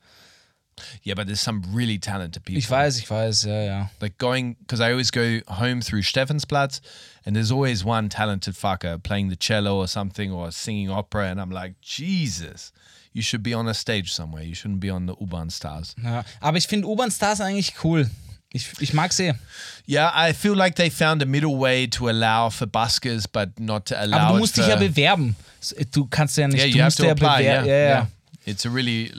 Yeah, but there's some really talented people. Ich weiß, ja, ja. Like going, because I always go home through Stephansplatz and there's always one talented fucker playing the cello or something or singing opera and I'm like, Jesus, you should be on a stage somewhere. You shouldn't be on the U-Bahn-Stars. Ja, aber ich finde U-Bahn-Stars eigentlich cool. Ich mag sie. Yeah, I feel like they found a middle way to allow for buskers, but not to allow. Aber du musst dich ja bewerben. Du kannst ja nicht. Yeah, you have to apply. Yeah, yeah, yeah. It's a really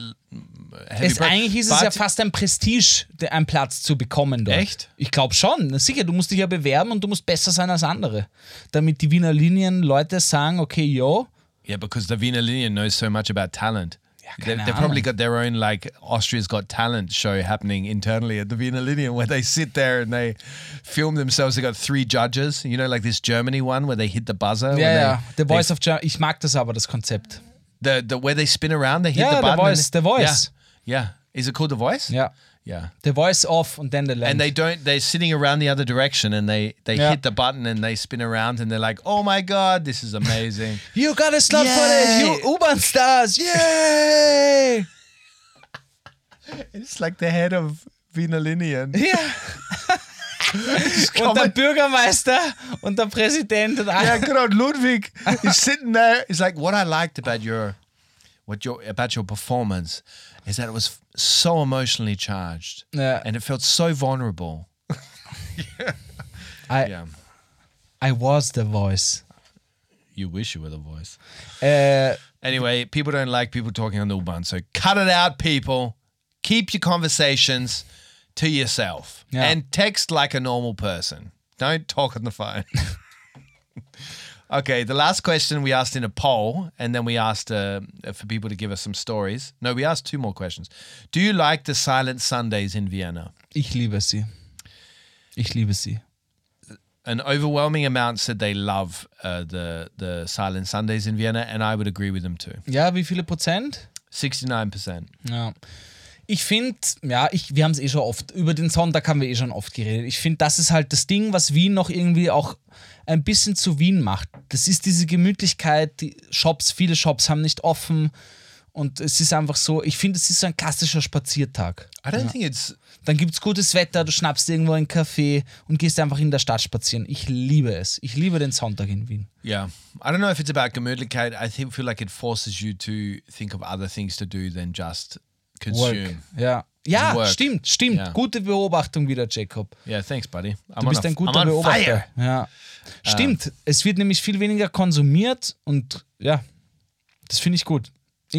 heavy eigentlich ist es ja fast ein Prestige, einen Platz zu bekommen dort. Echt? Ich glaube schon. Sicher, du musst dich ja bewerben und du musst besser sein als andere, damit die Wiener Linien Leute sagen, okay, yo. Yeah, because the Wiener Linien knows so much about talent. Ja, they've probably got their own, like, Austria's Got Talent show happening internally at the Wiener Linien where they sit there and they film themselves. They got 3 judges, you know, like this Germany one where they hit the buzzer. Yeah. The Voice of Germany. Ich mag das aber, das Konzept. The where they spin around, they hit the button. The Voice. Yeah. Is it called The Voice? Yeah. The Voice off and then the length. And they're sitting around the other direction and they hit the button and they spin around and they're like, oh my God, this is amazing. You got a slot footage, you U-Bahn stars, yay! It's like the head of Wiener Linien. Yeah. Und der Bürgermeister und der Präsident. Und yeah, good old Ludwig is sitting there. It's like, what I liked about your performance is that it was so emotionally charged. Yeah. And it felt so vulnerable. Yeah. I was the voice. You wish you were the voice. Anyway, people don't like people talking on the U-Bahn, so cut it out, people. Keep your conversations to yourself. Yeah. And text like a normal person. Don't talk on the phone. Okay, the last question we asked in a poll, and then we asked for people to give us some stories. No, we asked 2 more questions. Do you like the silent Sundays in Vienna? Ich liebe sie. An overwhelming amount said they love the silent Sundays in Vienna, and I would agree with them too. Ja, wie viele Prozent? 69%. Ja. Ich finde, wir haben es schon oft, über den Sonntag haben wir schon oft geredet. Ich finde, das ist halt das Ding, was Wien noch irgendwie auch ein bisschen zu Wien macht. Das ist diese Gemütlichkeit, die Shops, viele Shops haben nicht offen und es ist einfach so, ich finde, es ist so ein klassischer Spaziertag. Dann gibt es gutes Wetter, du schnappst irgendwo einen Kaffee und gehst einfach in der Stadt spazieren. Ich liebe es. Ich liebe den Sonntag in Wien. Yeah. I don't know if it's about Gemütlichkeit. I feel like it forces you to think of other things to do than just consume. Work. Ja, work. Stimmt. Yeah. Gute Beobachtung wieder, Jacob. Yeah, thanks, buddy. Du bist ein guter Beobachter. Ja. Stimmt, es wird nämlich viel weniger konsumiert und ja, das finde ich gut.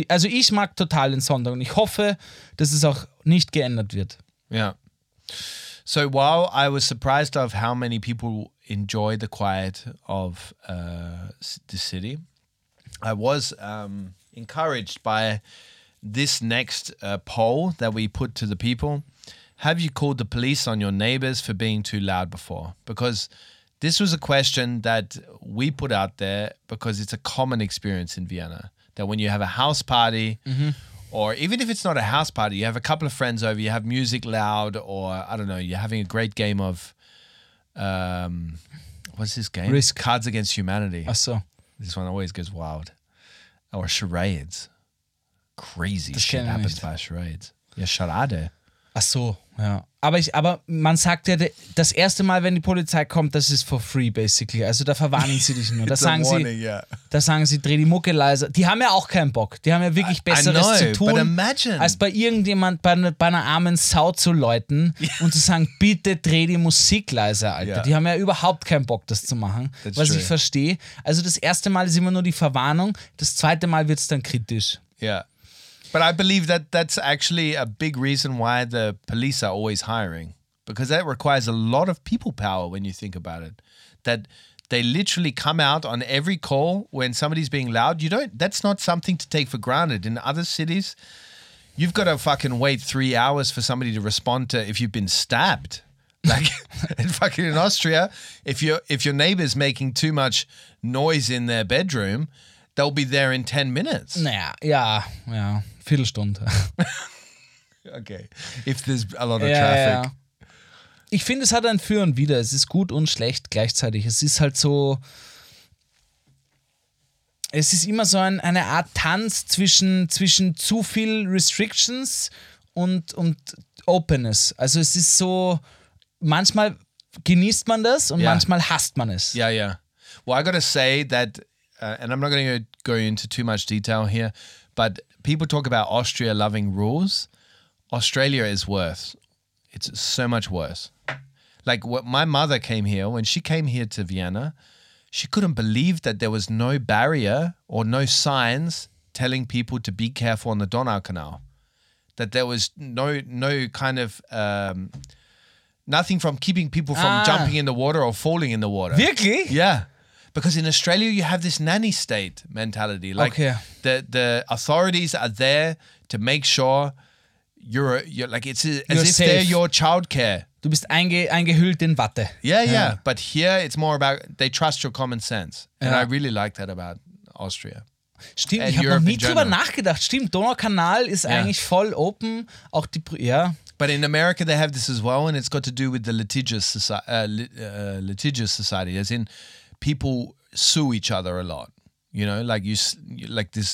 Also ich mag total den Sonntag und ich hoffe, dass es auch nicht geändert wird. Ja. Yeah. So while I was surprised of how many people enjoy the quiet of the city, I was encouraged by this next poll that we put to the people. Have you called the police on your neighbors for being too loud before? Because this was a question that we put out there because it's a common experience in Vienna that when you have a house party, mm-hmm, or even if it's not a house party, you have a couple of friends over, you have music loud, or I don't know, you're having a great game of what's this game? Risk. Cards Against Humanity. I saw. This one always goes wild. Or charades. Crazy shit happens by charades. Yeah, charade. Ach so, ja. Aber man sagt ja, das erste Mal, wenn die Polizei kommt, das ist for free, basically. Also da verwarnen sie dich nur. Da sagen warning, sie, yeah. Da sagen sie, dreh die Mucke leiser. Die haben ja auch keinen Bock. Die haben ja wirklich Besseres zu tun, als bei irgendjemand bei einer armen Sau zu läuten und zu sagen, bitte dreh die Musik leiser, Alter. Yeah. Die haben ja überhaupt keinen Bock, das zu machen. That's was true. Ich verstehe. Also das erste Mal ist immer nur die Verwarnung. Das zweite Mal wird es dann kritisch. Ja. Yeah. But I believe that's actually a big reason why the police are always hiring, because that requires a lot of people power when you think about it. That they literally come out on every call when somebody's being loud. That's not something to take for granted. In other cities, you've got to fucking wait 3 hours for somebody to respond to if you've been stabbed. Like fucking in Austria, if your neighbor's making too much noise in their bedroom, they'll be there in 10 minutes. Naja, ja. Viertelstunde. Okay. If there's a lot of traffic. Ja. Ich finde, es hat ein Für und Wider. Es ist gut und schlecht gleichzeitig. Es ist halt so. Es ist immer so eine Art Tanz zwischen zu viel Restrictions und Openness. Also es ist so, manchmal genießt man das und manchmal hasst man es. Ja, yeah. Well, I gotta say that, and I'm not going to go into too much detail here, but people talk about Austria loving rules. Australia is worse. It's so much worse. Like what my mother came here, when she came here to Vienna, she couldn't believe that there was no barrier or no signs telling people to be careful on the Donaukanal. That there was no kind of nothing from keeping people from jumping in the water or falling in the water. Wirklich? Yeah. Because in Australia, you have this nanny state mentality. Like the authorities are there to make sure you're like, it's as you're if safe. They're your childcare. Du bist eingehüllt in Watte. Yeah. But here it's more about, they trust your common sense. And I really like that about Austria. Stimmt, ich habe noch nie drüber nachgedacht. Stimmt, Donaukanal ist eigentlich voll open. Auch die, But in America they have this as well, and it's got to do with the litigious society, as in, people sue each other a lot, you know, like this,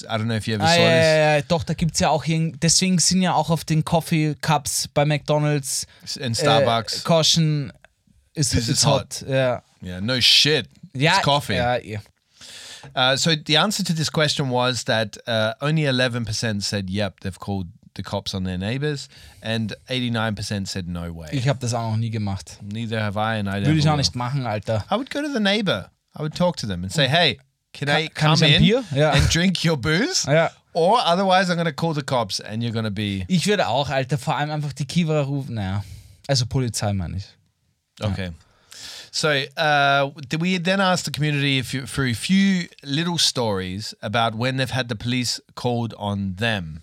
I don't know if you ever saw this. Ja, doch, da gibt's ja auch, deswegen sind ja auch auf den Coffee Cups bei McDonald's and Starbucks Caution, it's hot. Yeah. Yeah, no shit. Yeah, it's coffee. Yeah. So the answer to this question was that only 11% said, yep, they've called the cops on their neighbors, and 89% said no way. Ich habe das auch noch nie gemacht. Neither have I, and I don't. Würde ich auch nicht machen, Alter. I would go to the neighbor. I would talk to them and say, hey, can I come in and drink your booze? Ja. Or otherwise I'm going to call the cops and you're going to be... Ich würde auch, Alter, vor allem einfach die Kiewer rufen. Naja, also Polizei meine ich. Ja. Okay. So we then asked the community for a few little stories about when they've had the police called on them.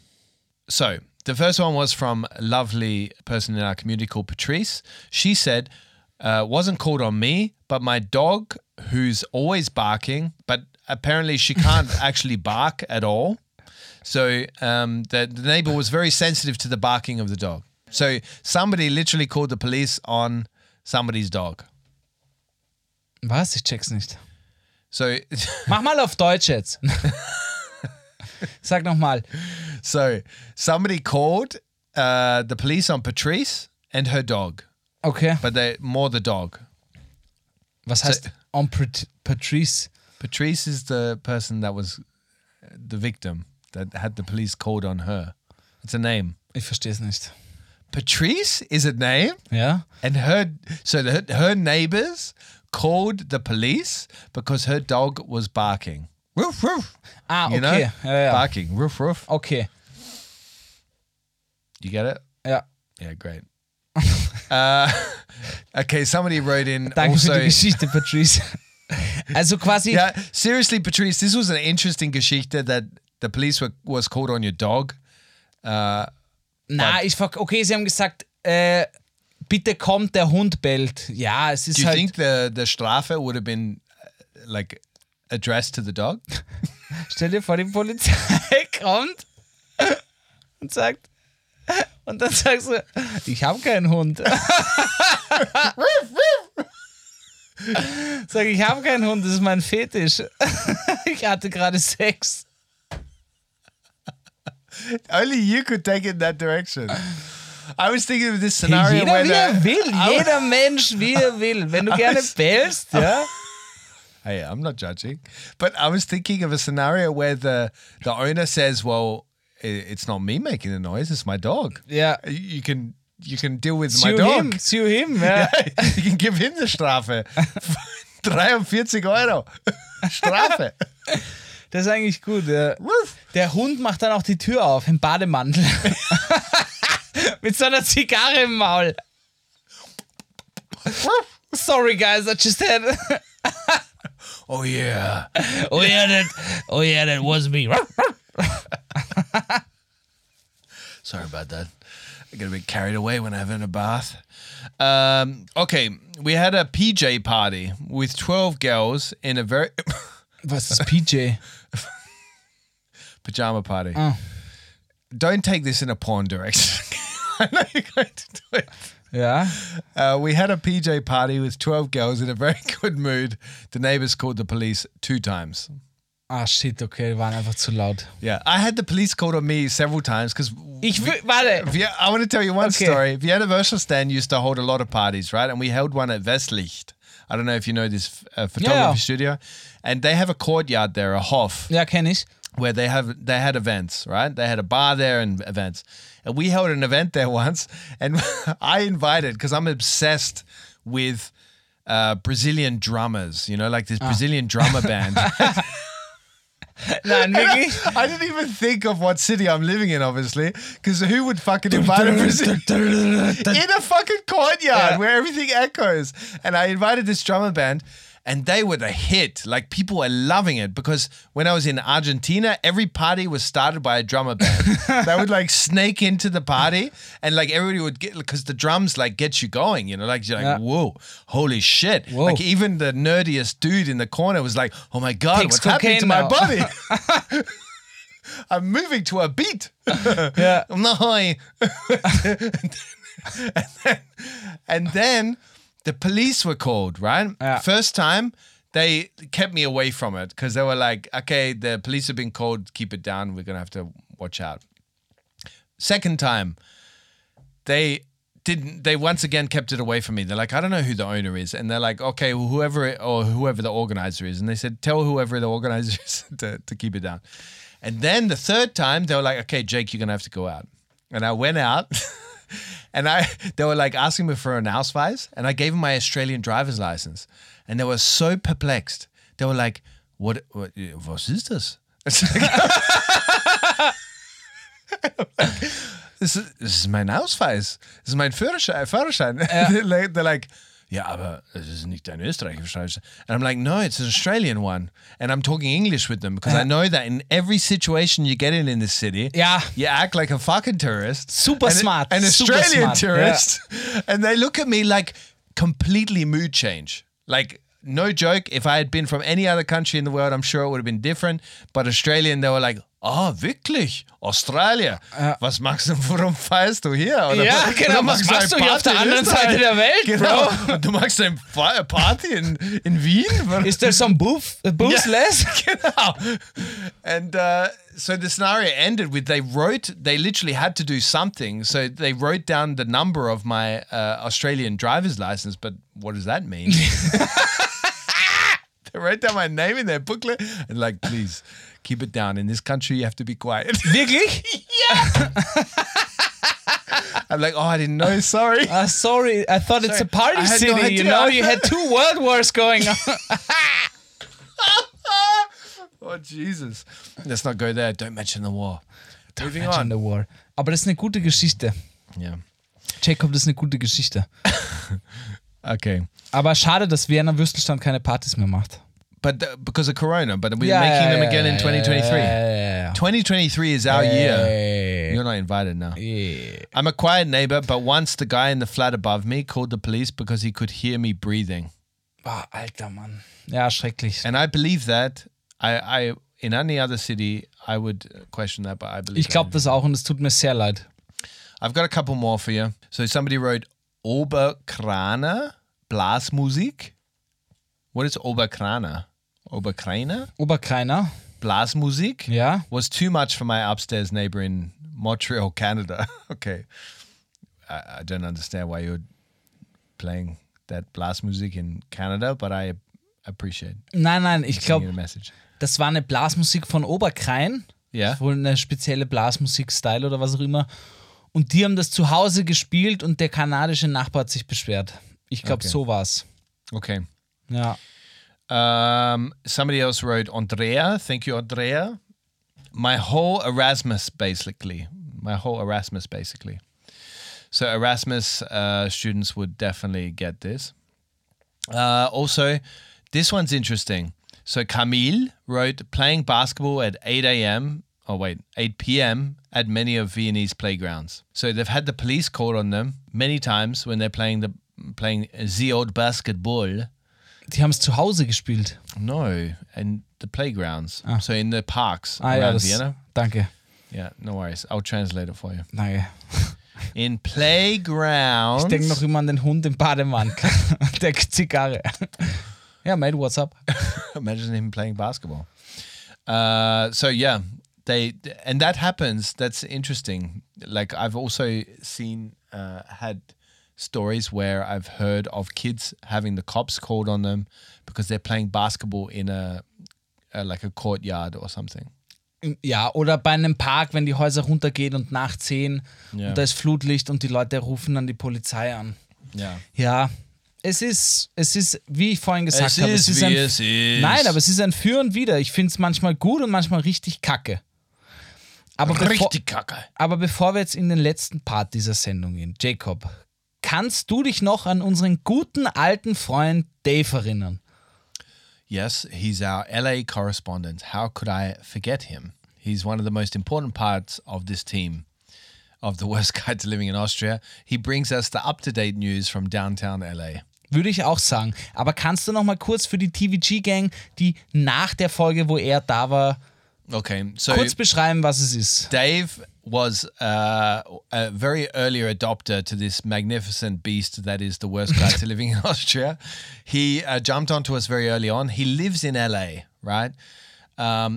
So the first one was from a lovely person in our community called Patrice. She said, wasn't called on me, but my dog, who's always barking, but apparently she can't actually bark at all. So the neighbor was very sensitive to the barking of the dog. So somebody literally called the police on somebody's dog. Was? Ich check's nicht. So mach mal auf Deutsch jetzt. Sag nochmal. So, somebody called the police on Patrice and her dog. Okay. But more the dog. Was heißt on Patrice? Patrice is the person that was the victim that had the police called on her. It's a name. Ich verstehe es nicht. Patrice is a name? Yeah. And her neighbors called the police because her dog was barking. Roof, roof. Ah, okay. You know? Yeah. Barking. Roof, roof. Okay. You get it? Yeah. Yeah, great. Okay, somebody wrote in. Danke also, für die Geschichte, Patrice. Also quasi. Yeah, seriously, Patrice, this was an interesting Geschichte that the police was called on your dog. Okay, sie haben gesagt, bitte kommt, der Hund bellt. Ja, es ist halt. Do you think the Strafe would have been like addressed to the dog? Stell dir vor, die Polizei kommt und sagt. Und dann sagst du, ich habe keinen Hund. Sag, ich habe keinen Hund, das ist mein Fetisch. Ich hatte gerade Sex. Only you could take it in that direction. I was thinking of this scenario. Jeder wie er will. Jeder Mensch wie er will. Wenn du gerne bellst, ja. Hey, I'm not judging. But I was thinking of a scenario where the owner says, well, it's not me making the noise, it's my dog. Yeah. You can deal with my dog. Sue him, yeah. Yeah. You can give him the Strafe. 43 € Strafe. Das ist eigentlich gut, ja. Der Hund macht dann auch die Tür auf im Bademantel. Mit so einer Zigarre im Maul. Sorry, guys, I just had... Oh yeah. Oh yeah, that was me. Sorry about that. I get a bit carried away when I'm in a bath. Okay, we had a PJ party with 12 girls in a very... What's this PJ? Pajama party. Oh. Don't take this in a porn direction. I know you're going to do it. Yeah. We had a PJ party with 12 girls in a very good mood. The neighbors called the police 2 times. Ah, shit, okay, die waren einfach zu laut. Yeah, I had the police called on me several times because... I want to tell you one story. Vienna Würstelstand used to hold a lot of parties, right? And we held one at Westlicht. I don't know if you know this photography studio. And they have a courtyard there, a Hof. Yeah, kenn ich. Where they had events, right? They had a bar there and events. And we held an event there once, and I invited, because I'm obsessed with Brazilian drummers, you know, like this Brazilian drummer band. Nein, wirklich? I didn't even think of what city I'm living in, obviously, because who would fucking invite a Brazilian in a fucking courtyard where everything echoes? And I invited this drummer band. And they were the hit. Like, people are loving it because when I was in Argentina, every party was started by a drummer band. They would like snake into the party and like everybody would get, because the drums like get you going, you know, like you're like, whoa, holy shit. Whoa. Like even the nerdiest dude in the corner was like, oh my God, what's happening to my body? I'm moving to a beat. Yeah. And then the police were called, right? Yeah. First time, they kept me away from it because they were like, okay, the police have been called, keep it down, we're going to have to watch out. Second time, they once again kept it away from me. They're like, I don't know who the owner is. And they're like, okay, well, whoever the organizer is. And they said, tell whoever the organizer is to keep it down. And then the third time, they were like, okay, Jake, you're going to have to go out. And I went out. And they were like asking me for an Ausweis, and I gave them my Australian driver's license. And they were so perplexed. They were like, what was ist das? This is mein Ausweis. This is mein Führerschein. Yeah. They're like, yeah, aber es ist nicht ein österreichischer. And I'm like, no, it's an Australian one. And I'm talking English with them because I know that in every situation you get in this city, you act like a fucking tourist. Super smart. An Australian tourist. Yeah. And they look at me like completely mood change. Like, no joke, if I had been from any other country in the world, I'm sure it would have been different. But Australian, they were like, ah, wirklich? Australien? Ja. Was machst du, warum feierst du hier? Oder ja, genau, was machst du hier auf der anderen Seite der Welt, genau. Bro? Du machst eine Party in Wien? Is there some booth less? Genau. And so the scenario ended with they literally had to do something. So they wrote down the number of my Australian driver's license, but what does that mean? They wrote down my name in their booklet and like, please... Keep it down. In this country, you have to be quiet. Wirklich? Yeah. I'm like, oh, I didn't know. Sorry. Sorry. I thought it's a party city. No, you know, you had 2 world wars going on. Oh, Jesus. Let's not go there. Don't mention the war. Moving on. Aber das ist eine gute Geschichte. Yeah. Jacob, das ist eine gute Geschichte. Okay. Aber schade, dass Wiener Würstelstand keine Partys mehr macht. But because of Corona, but we're making them again in 2023. 2023 is our year. You're not invited now. Yeah. I'm a quiet neighbor, but once the guy in the flat above me called the police because he could hear me breathing. Oh, alter Mann. Ja, schrecklich. And I believe that. I in any other city, I would question that, but I believe that. Ich glaube das auch und es tut mir sehr leid. I've got a couple more for you. So somebody wrote Oberkraner Blasmusik. What is Oberkraner? Oberkrainer. Blasmusik was too much for my upstairs neighbor in Montreal, Canada. Okay. I don't understand why you're playing that blast music in Canada, but I appreciate. Nein, ich glaube, das war eine Blasmusik von Oberkrain. Ja. Yeah. Wohl eine spezielle Blasmusik-Style oder was auch immer. Und die haben das zu Hause gespielt und der kanadische Nachbar hat sich beschwert. Ich glaube, so war's. Okay. Ja. Somebody else wrote, Andrea, thank you, Andrea. My whole Erasmus, basically. So Erasmus students would definitely get this. Also, this one's interesting. So Camille wrote, playing basketball at 8 p.m. at many of Viennese playgrounds. So they've had the police called on them many times when they're playing the old basketball. Die haben es zu Hause gespielt? No, in the playgrounds. Ah. So in the parks around Vienna. Danke. Yeah, no worries. I'll translate it for you. Danke. In playgrounds. Ich denke noch immer an den Hund im Bademantel und der Zigarre. Yeah, mate, what's up? Imagine him playing basketball. And that happens. That's interesting. Like I've also seen, had stories where I've heard of kids having the cops called on them because they're playing basketball in a courtyard or something. Ja, oder bei einem Park, wenn die Häuser runtergehen und nachts sehen und da ist Flutlicht und die Leute rufen dann die Polizei an. Ja. Ja, es ist, wie ich vorhin gesagt habe. Nein, aber es ist ein Für und Wider. Ich finde es manchmal gut und manchmal richtig kacke. Aber bevor wir jetzt in den letzten Part dieser Sendung gehen, Jacob, kannst du dich noch an unseren guten alten Freund Dave erinnern? Yes, he's our LA correspondent. How could I forget him? He's one of the most important parts of this team, of The Wurst Guide to Living in Austria. He brings us the up-to-date news from downtown LA. Würde ich auch sagen. Aber kannst du noch mal kurz für die TVG-Gang, die nach der Folge, wo er da war, kurz beschreiben, was es ist? Dave was a very early adopter to this magnificent beast that is The Wurst Guide to Living in Austria. He jumped onto us very early on. He lives in LA, right?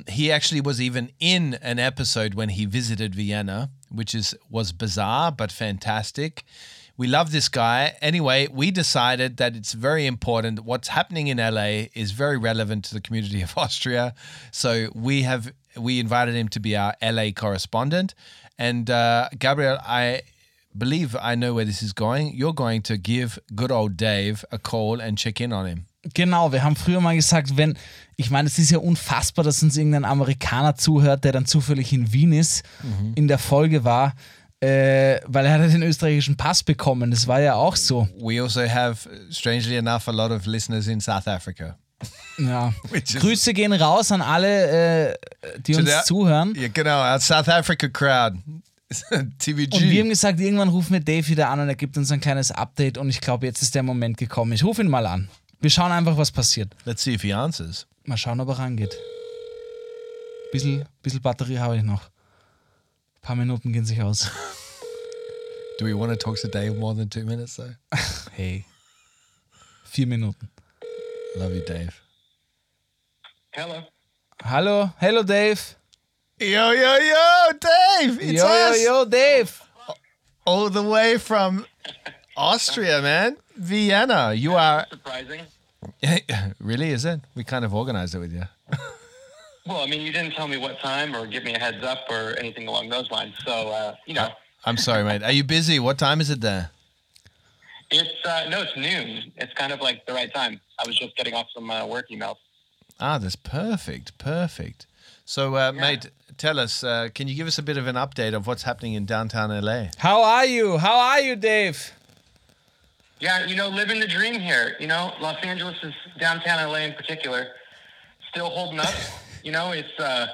He actually was even in an episode when he visited Vienna, which was bizarre but fantastic. We love this guy. Anyway, we decided that it's very important. What's happening in LA is very relevant to the community of Austria. So we invited him to be our LA correspondent. And Gabriel, I believe I know where this is going. You're going to give good old Dave a call and check in on him. Genau, wir haben früher mal gesagt, ich meine, es ist ja unfassbar, dass uns irgendein Amerikaner zuhört, der dann zufällig in Wien ist, in der Folge war, weil er hat den österreichischen Pass bekommen. Das war ja auch so. We also have, strangely enough, a lot of listeners in South Africa. Ja. Grüße gehen raus an alle, die uns zuhören. Ja, genau, our South Africa crowd. TVG. Und wir haben gesagt, irgendwann rufen wir Dave wieder an und er gibt uns ein kleines Update und ich glaube, jetzt ist der Moment gekommen. Ich rufe ihn mal an. Wir schauen einfach, was passiert. Let's see if he answers. Mal schauen, ob er rangeht. Bisschen Batterie habe ich noch. Ein paar Minuten gehen sich aus. Do we want to talk to Dave more than 2 minutes, though? Hey. 4 Minuten. Love you, Dave. Hello. Hello, Dave. Yo, Dave. It's us. Yo, Dave. All the way from Austria, man. Vienna. You are... surprising. Really, is it? We kind of organized it with you. Well, I mean, you didn't tell me what time or give me a heads up or anything along those lines. So, I'm sorry, mate. Are you busy? What time is it there? It's it's noon. It's kind of like the right time. I was just getting off some work emails. Ah, that's perfect. So, mate, tell us, can you give us a bit of an update of what's happening in downtown LA? How are you, Dave? Yeah, living the dream here. Los Angeles is downtown LA in particular, still holding up. It's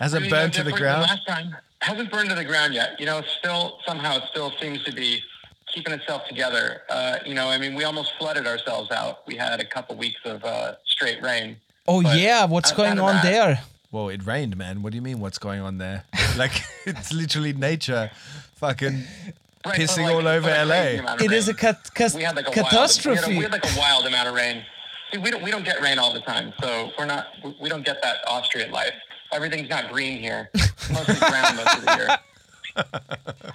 hasn't really burned to the ground. Last time hasn't burned to the ground yet. Still somehow it still seems to be keeping itself together. I mean, we almost flooded ourselves out. We had a couple weeks of straight rain. Oh yeah, what's going on there? Well, it rained, man. What do you mean? What's going on there? Like it's literally nature, fucking. Right, pissing all over LA. It is a catastrophe. We had like a wild amount of rain. See, we don't get rain all the time, so we don't get that Austrian life. Everything's not green here. Mostly brown most of the year.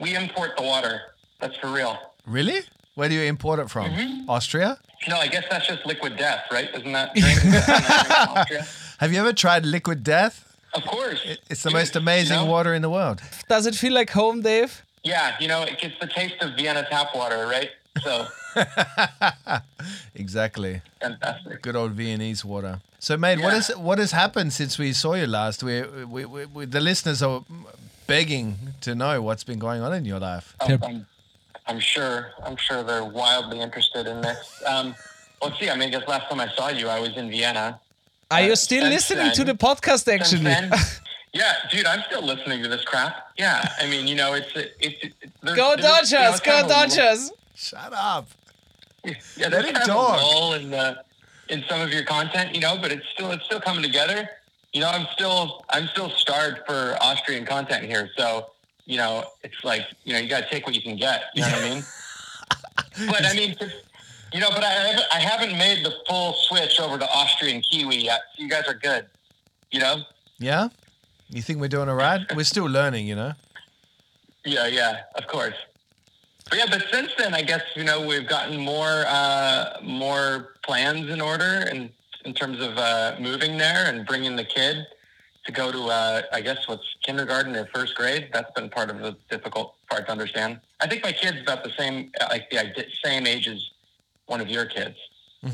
We import the water. That's for real. Really? Where do you import it from? Mm-hmm. Austria? No, I guess that's just Liquid Death, right? Isn't that drink from Austria? Have you ever tried Liquid Death? Of course. It's the most amazing water in the world. Does it feel like home, Dave? Yeah, you know, it gets the taste of Vienna tap water, right? So. Exactly. Fantastic. Good old Viennese water. So, mate, what has happened since we saw you last? We the listeners are begging to know what's been going on in your life. I'm sure they're wildly interested in this. Let's see. I mean, just last time I saw you, I was in Vienna. Are you still listening to the podcast, actually? Yeah, dude, I'm still listening to this crap. Yeah, I mean, you know, Go Dodgers! Go Dodgers! Shut up. Yeah, there's kind of a lull in some of your content, you know, but it's still coming together. You know, I'm still starved for Austrian content here, so you know, it's like, you know, you gotta take what you can get. You know what I mean? But I mean, you know, but I haven't made the full switch over to Austrian Kiwi yet. So you guys are good. You know? Yeah. You think we're doing all right? We're still learning, you know? Yeah, of course. But yeah, but since then, I guess, you know, we've gotten more plans in order and in terms of moving there and bringing the kid to go to, I guess, what's kindergarten or first grade. That's been part of the difficult part to understand. I think my kid's about the same, like the same age as one of your kids,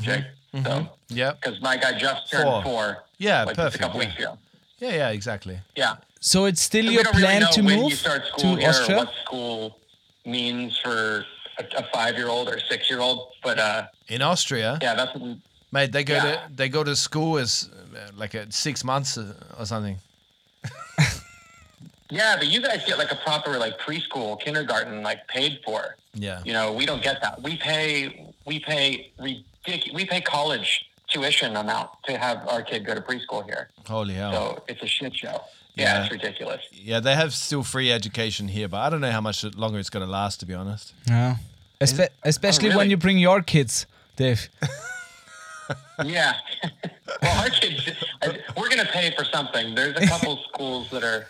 Jake. Mm-hmm. So, yeah, because my guy just turned four. Yeah, like, perfect. Just a couple weeks ago. Yeah, exactly. Yeah. So it's still your plan to move to Austria? What school means for a 5-year-old or 6-year-old, but in Austria. Yeah, that's what mate. They go to school as like at 6 months or something. Yeah, but you guys get like a proper like preschool, kindergarten like paid for. Yeah. You know, we don't get that. We pay college tuition amount to have our kid go to preschool here. Holy hell. So it's a shit show. Yeah, it's ridiculous. Yeah, they have still free education here, but I don't know how much longer it's going to last, to be honest. Yeah. Especially when you bring your kids, Dave. Yeah. Well, our kids, we're going to pay for something. There's a couple schools that are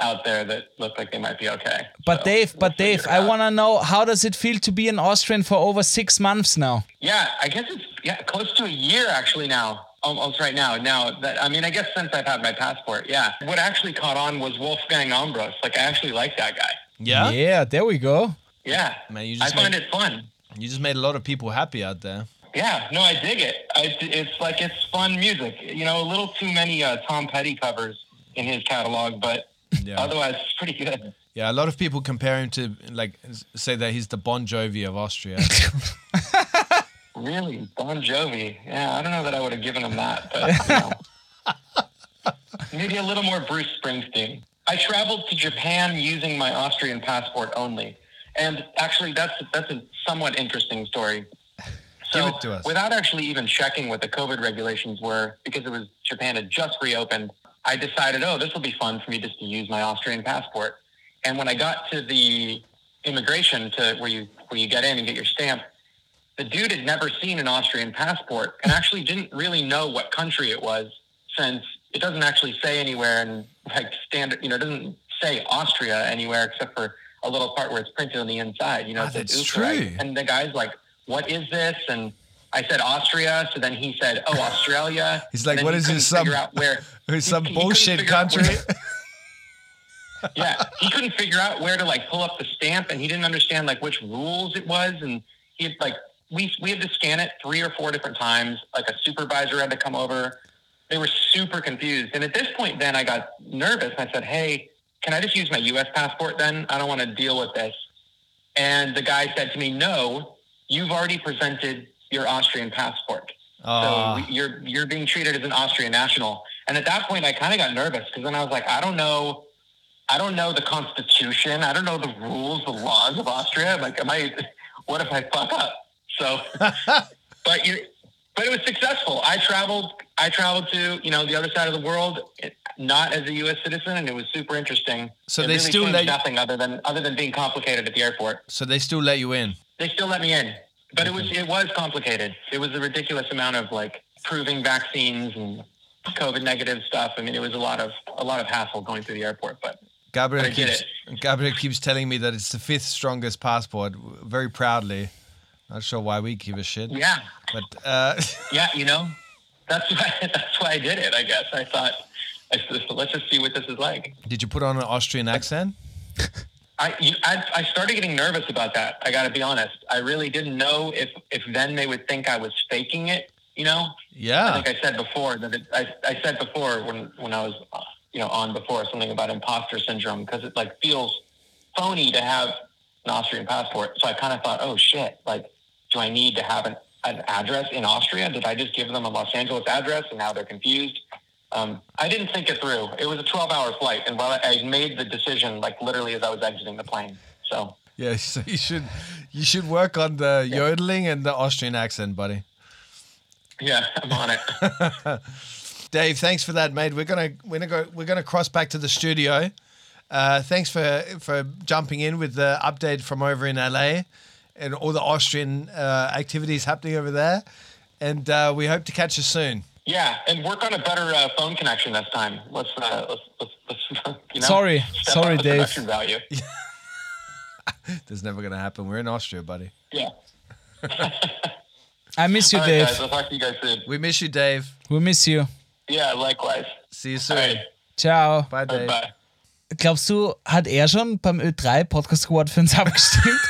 out there that look like they might be okay. But so Dave, I want to know, how does it feel to be an Austrian for over 6 months now? Yeah, I guess it's close to a year actually now. Almost right now. Now that, I mean, I guess since I've had my passport, yeah. What actually caught on was Wolfgang Ambros. Like, I actually like that guy. Yeah? Yeah, there we go. Yeah. Man, I find it fun. You just made a lot of people happy out there. Yeah, no, I dig it. It's like, it's fun music. You know, a little too many Tom Petty covers in his catalog, but otherwise it's pretty good. Yeah, a lot of people compare him to, like, say that he's the Bon Jovi of Austria. Really? Bon Jovi? Yeah, I don't know that I would have given him that, but you know. Maybe a little more Bruce Springsteen. I traveled to Japan using my Austrian passport only. And actually, that's a somewhat interesting story. So without actually even checking what the COVID regulations were, because it was Japan had just reopened, I decided, this will be fun for me just to use my Austrian passport. And when I got to the immigration to where you get in and get your stamp, the dude had never seen an Austrian passport and actually didn't really know what country it was, since it doesn't actually say anywhere and like standard, you know, it doesn't say Austria anywhere except for a little part where it's printed on the inside, you know, it says Ö3. And the guy's like, "What is this?" And I said Austria. So then he said, "Oh, Australia." He's like, "What is this? Some bullshit country." Yeah, he couldn't figure out where to like pull up the stamp, and he didn't understand like which rules it was, and he had like. We had to scan it 3 or 4 different times. Like, a supervisor had to come over. They were super confused. And at this point then I got nervous. I said, "Hey, can I just use my U.S. passport then? I don't want to deal with this." And the guy said to me, "No, you've already presented your Austrian passport. So you're being treated as an Austrian national." And at that point I kind of got nervous, because then I was like, I don't know the constitution. I don't know the rules, the laws of Austria. I'm like, what if I fuck up? So, but it was successful. I traveled to, you know, the other side of the world, not as a U.S. citizen, and it was super interesting. So they still let you... nothing other than being complicated at the airport. So they still let you in. They still let me in, but it was complicated. It was a ridiculous amount of like proving vaccines and COVID negative stuff. I mean, it was a lot of hassle going through the airport, but. Gabriel keeps telling me that it's the 5th strongest passport, very proudly. Not sure why we give a shit. Yeah. But yeah, you know, that's why I did it, I guess. I thought, let's just see what this is like. Did you put on an Austrian accent? I started getting nervous about that. I got to be honest. I really didn't know if then they would think I was faking it, you know? Yeah. I think I said before that when I was, you know, on before something about imposter syndrome, because it like feels phony to have an Austrian passport. So I kind of thought, oh shit, like, do I need to have an address in Austria? Did I just give them a Los Angeles address and now they're confused? I didn't think it through. It was a 12-hour flight, and while I made the decision, like literally as I was exiting the plane. So yeah, so you should work on the yodeling and the Austrian accent, buddy. Yeah, I'm on it. Dave, thanks for that, mate. We're gonna cross back to the studio. Thanks for jumping in with the update from over in LA and all the Austrian activities happening over there, and we hope to catch you soon. Yeah, and work on a better phone connection next time. Let's you know. Sorry, Dave. Production value. That's never gonna happen. We're in Austria, buddy. Yeah. I miss you, all right, Dave. Guys, I'll talk to you guys soon. We miss you, Dave. We miss you. Yeah, likewise. See you soon. Right. Ciao. Bye, Dave. Bye. Glaubst du, hat schon beim Ö3 Podcast Award für uns abgestimmt?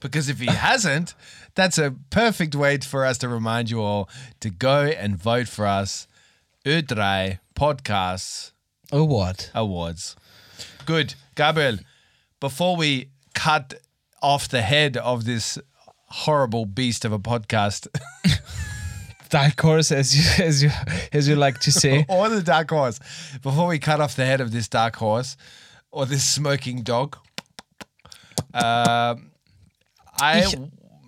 Because if he hasn't, that's a perfect way for us to remind you all to go and vote for us. Ö3 Podcast Awards. Good. Gabriel, before we cut off the head of this horrible beast of a podcast. Dark horse, as you like to say. Or the dark horse. Before we cut off the head of this dark horse or this smoking dog,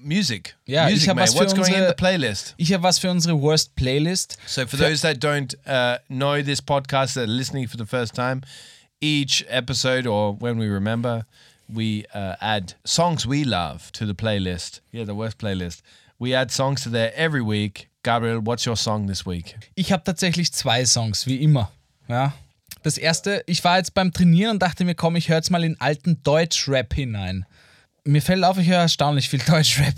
music. Yeah, music, mate. What's going in the playlist? Ich habe was für unsere worst playlist. So for those that don't know this podcast, that are listening for the first time, each episode or when we remember, we add songs we love to the playlist. Yeah, the worst playlist. We add songs to there every week. Gabriel, what's your song this week? Ich habe tatsächlich 2 Songs, wie immer. Ja. Das erste, ich war jetzt beim Trainieren und dachte mir, komm, ich höre jetzt mal in alten Deutschrap hinein. Mir fällt auf, ich höre erstaunlich viel Deutschrap.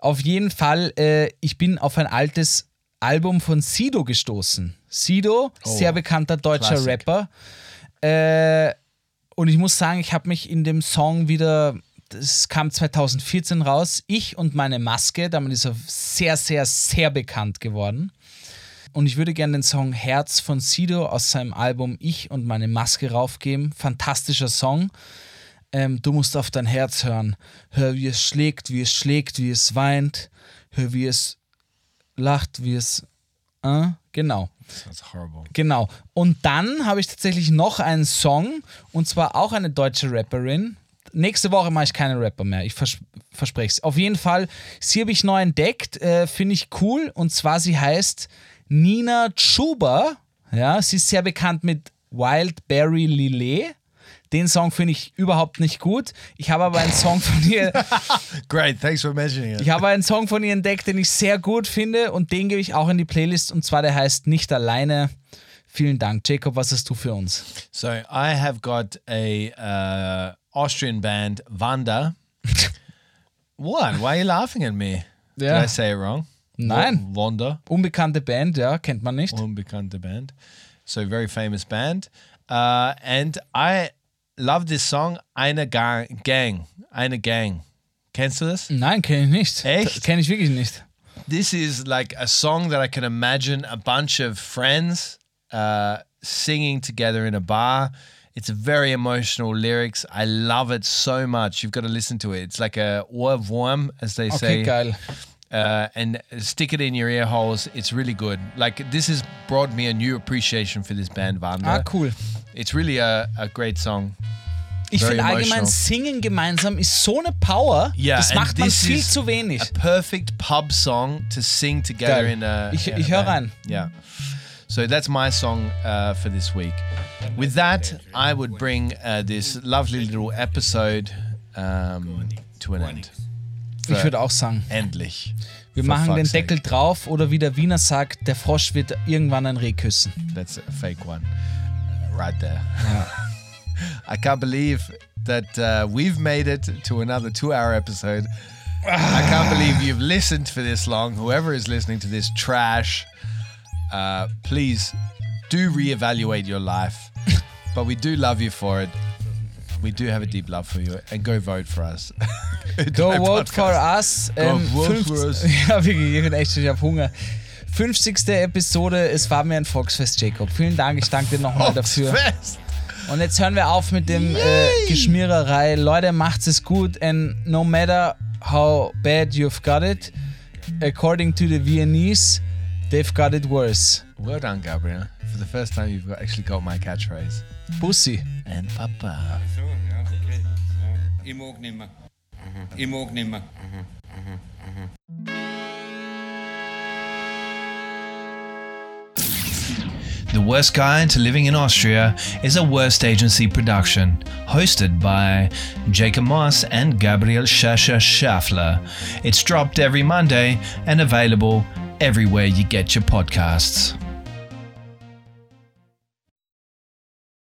Auf jeden Fall, ich bin auf ein altes Album von Sido gestoßen. Sido, sehr bekannter deutscher Classic. Rapper. Und ich muss sagen, ich habe mich in dem Song wieder... Es kam 2014 raus, Ich und meine Maske, damit ist er sehr, sehr, sehr bekannt geworden. Und ich würde gerne den Song Herz von Sido aus seinem Album Ich und meine Maske raufgeben. Fantastischer Song. Du musst auf dein Herz hören. Hör, wie es schlägt, wie es schlägt, wie es weint. Hör, wie es lacht, wie es... Genau. That's horrible. Genau. Und dann habe ich tatsächlich noch einen Song, und zwar auch eine deutsche Rapperin. Nächste Woche mache ich keine Rapper mehr, ich verspreche es. Auf jeden Fall, sie habe ich neu entdeckt, finde ich cool. Und zwar, sie heißt Nina Chuba. Ja, sie ist sehr bekannt mit Wildberry Lillet. Den Song finde ich überhaupt nicht gut. Ich habe aber einen Song von ihr... Great, thanks for mentioning it. Ich habe einen Song von ihr entdeckt, den ich sehr gut finde. Und den gebe ich auch in die Playlist. Und zwar, der heißt Nicht alleine. Vielen Dank. Jacob, was hast du für uns? So, I have got a... Austrian band Wanda. What? Why are you laughing at me? Yeah. Did I say it wrong? Nein. Wanda. Unbekannte Band, ja, kennt man nicht. Unbekannte Band. So very famous band. And I love this song, Eine Gang. Kennst du das? Nein, kenne ich nicht. Echt? Kenne ich wirklich nicht. This is like a song that I can imagine a bunch of friends singing together in a bar. It's very emotional lyrics. I love it so much. You've got to listen to it. It's like a Ohrwurm, as they say. Okay, geil. And stick it in your ear holes. It's really good. Like, this has brought me a new appreciation for this band, Wanda. Ah, cool. It's really a great song. Ich finde allgemein, singen gemeinsam ist so eine Power, yeah, das macht man viel zu wenig. A perfect pub song to sing together geil. In a... Ich höre rein. Yeah. So that's my song for this week. With that, I would bring this lovely little episode to an end. Ich würde auch sagen, endlich. Wir machen den Deckel drauf, oder wie der Wiener sagt, der Frosch wird irgendwann ein Reh küssen. That's a fake one. right there. Yeah. I can't believe that we've made it to another 2-hour episode. I can't believe you've listened for this long. Whoever is listening to this trash, please do reevaluate your life. But we do love you for it. We do have a deep love for you. And go vote for us. Go vote podcast. For us. Go vote for us. Ja, wirklich, ich bin echt schon, ich hab Hunger. 50. Episode, es war mir ein Volksfest, Jacob. Vielen Dank, ich danke dir nochmal dafür. Und jetzt hören wir auf mit dem Geschmiererei. Leute, macht's es gut. And no matter how bad you've got it, according to the Viennese, they've got it worse. Well done, Gabriel. For the first time, you've actually got my catchphrase. Pussy. And Papa. Ach so, ja, okay. Ja. Ich mag nimmer. Mhm. Ich mag nimmer. Mhm. The Wurst Guide to Living in Austria is a Wurst Agency production, hosted by Jake Moss and Gabriel Schaffler. It's dropped every Monday and available everywhere you get your podcasts.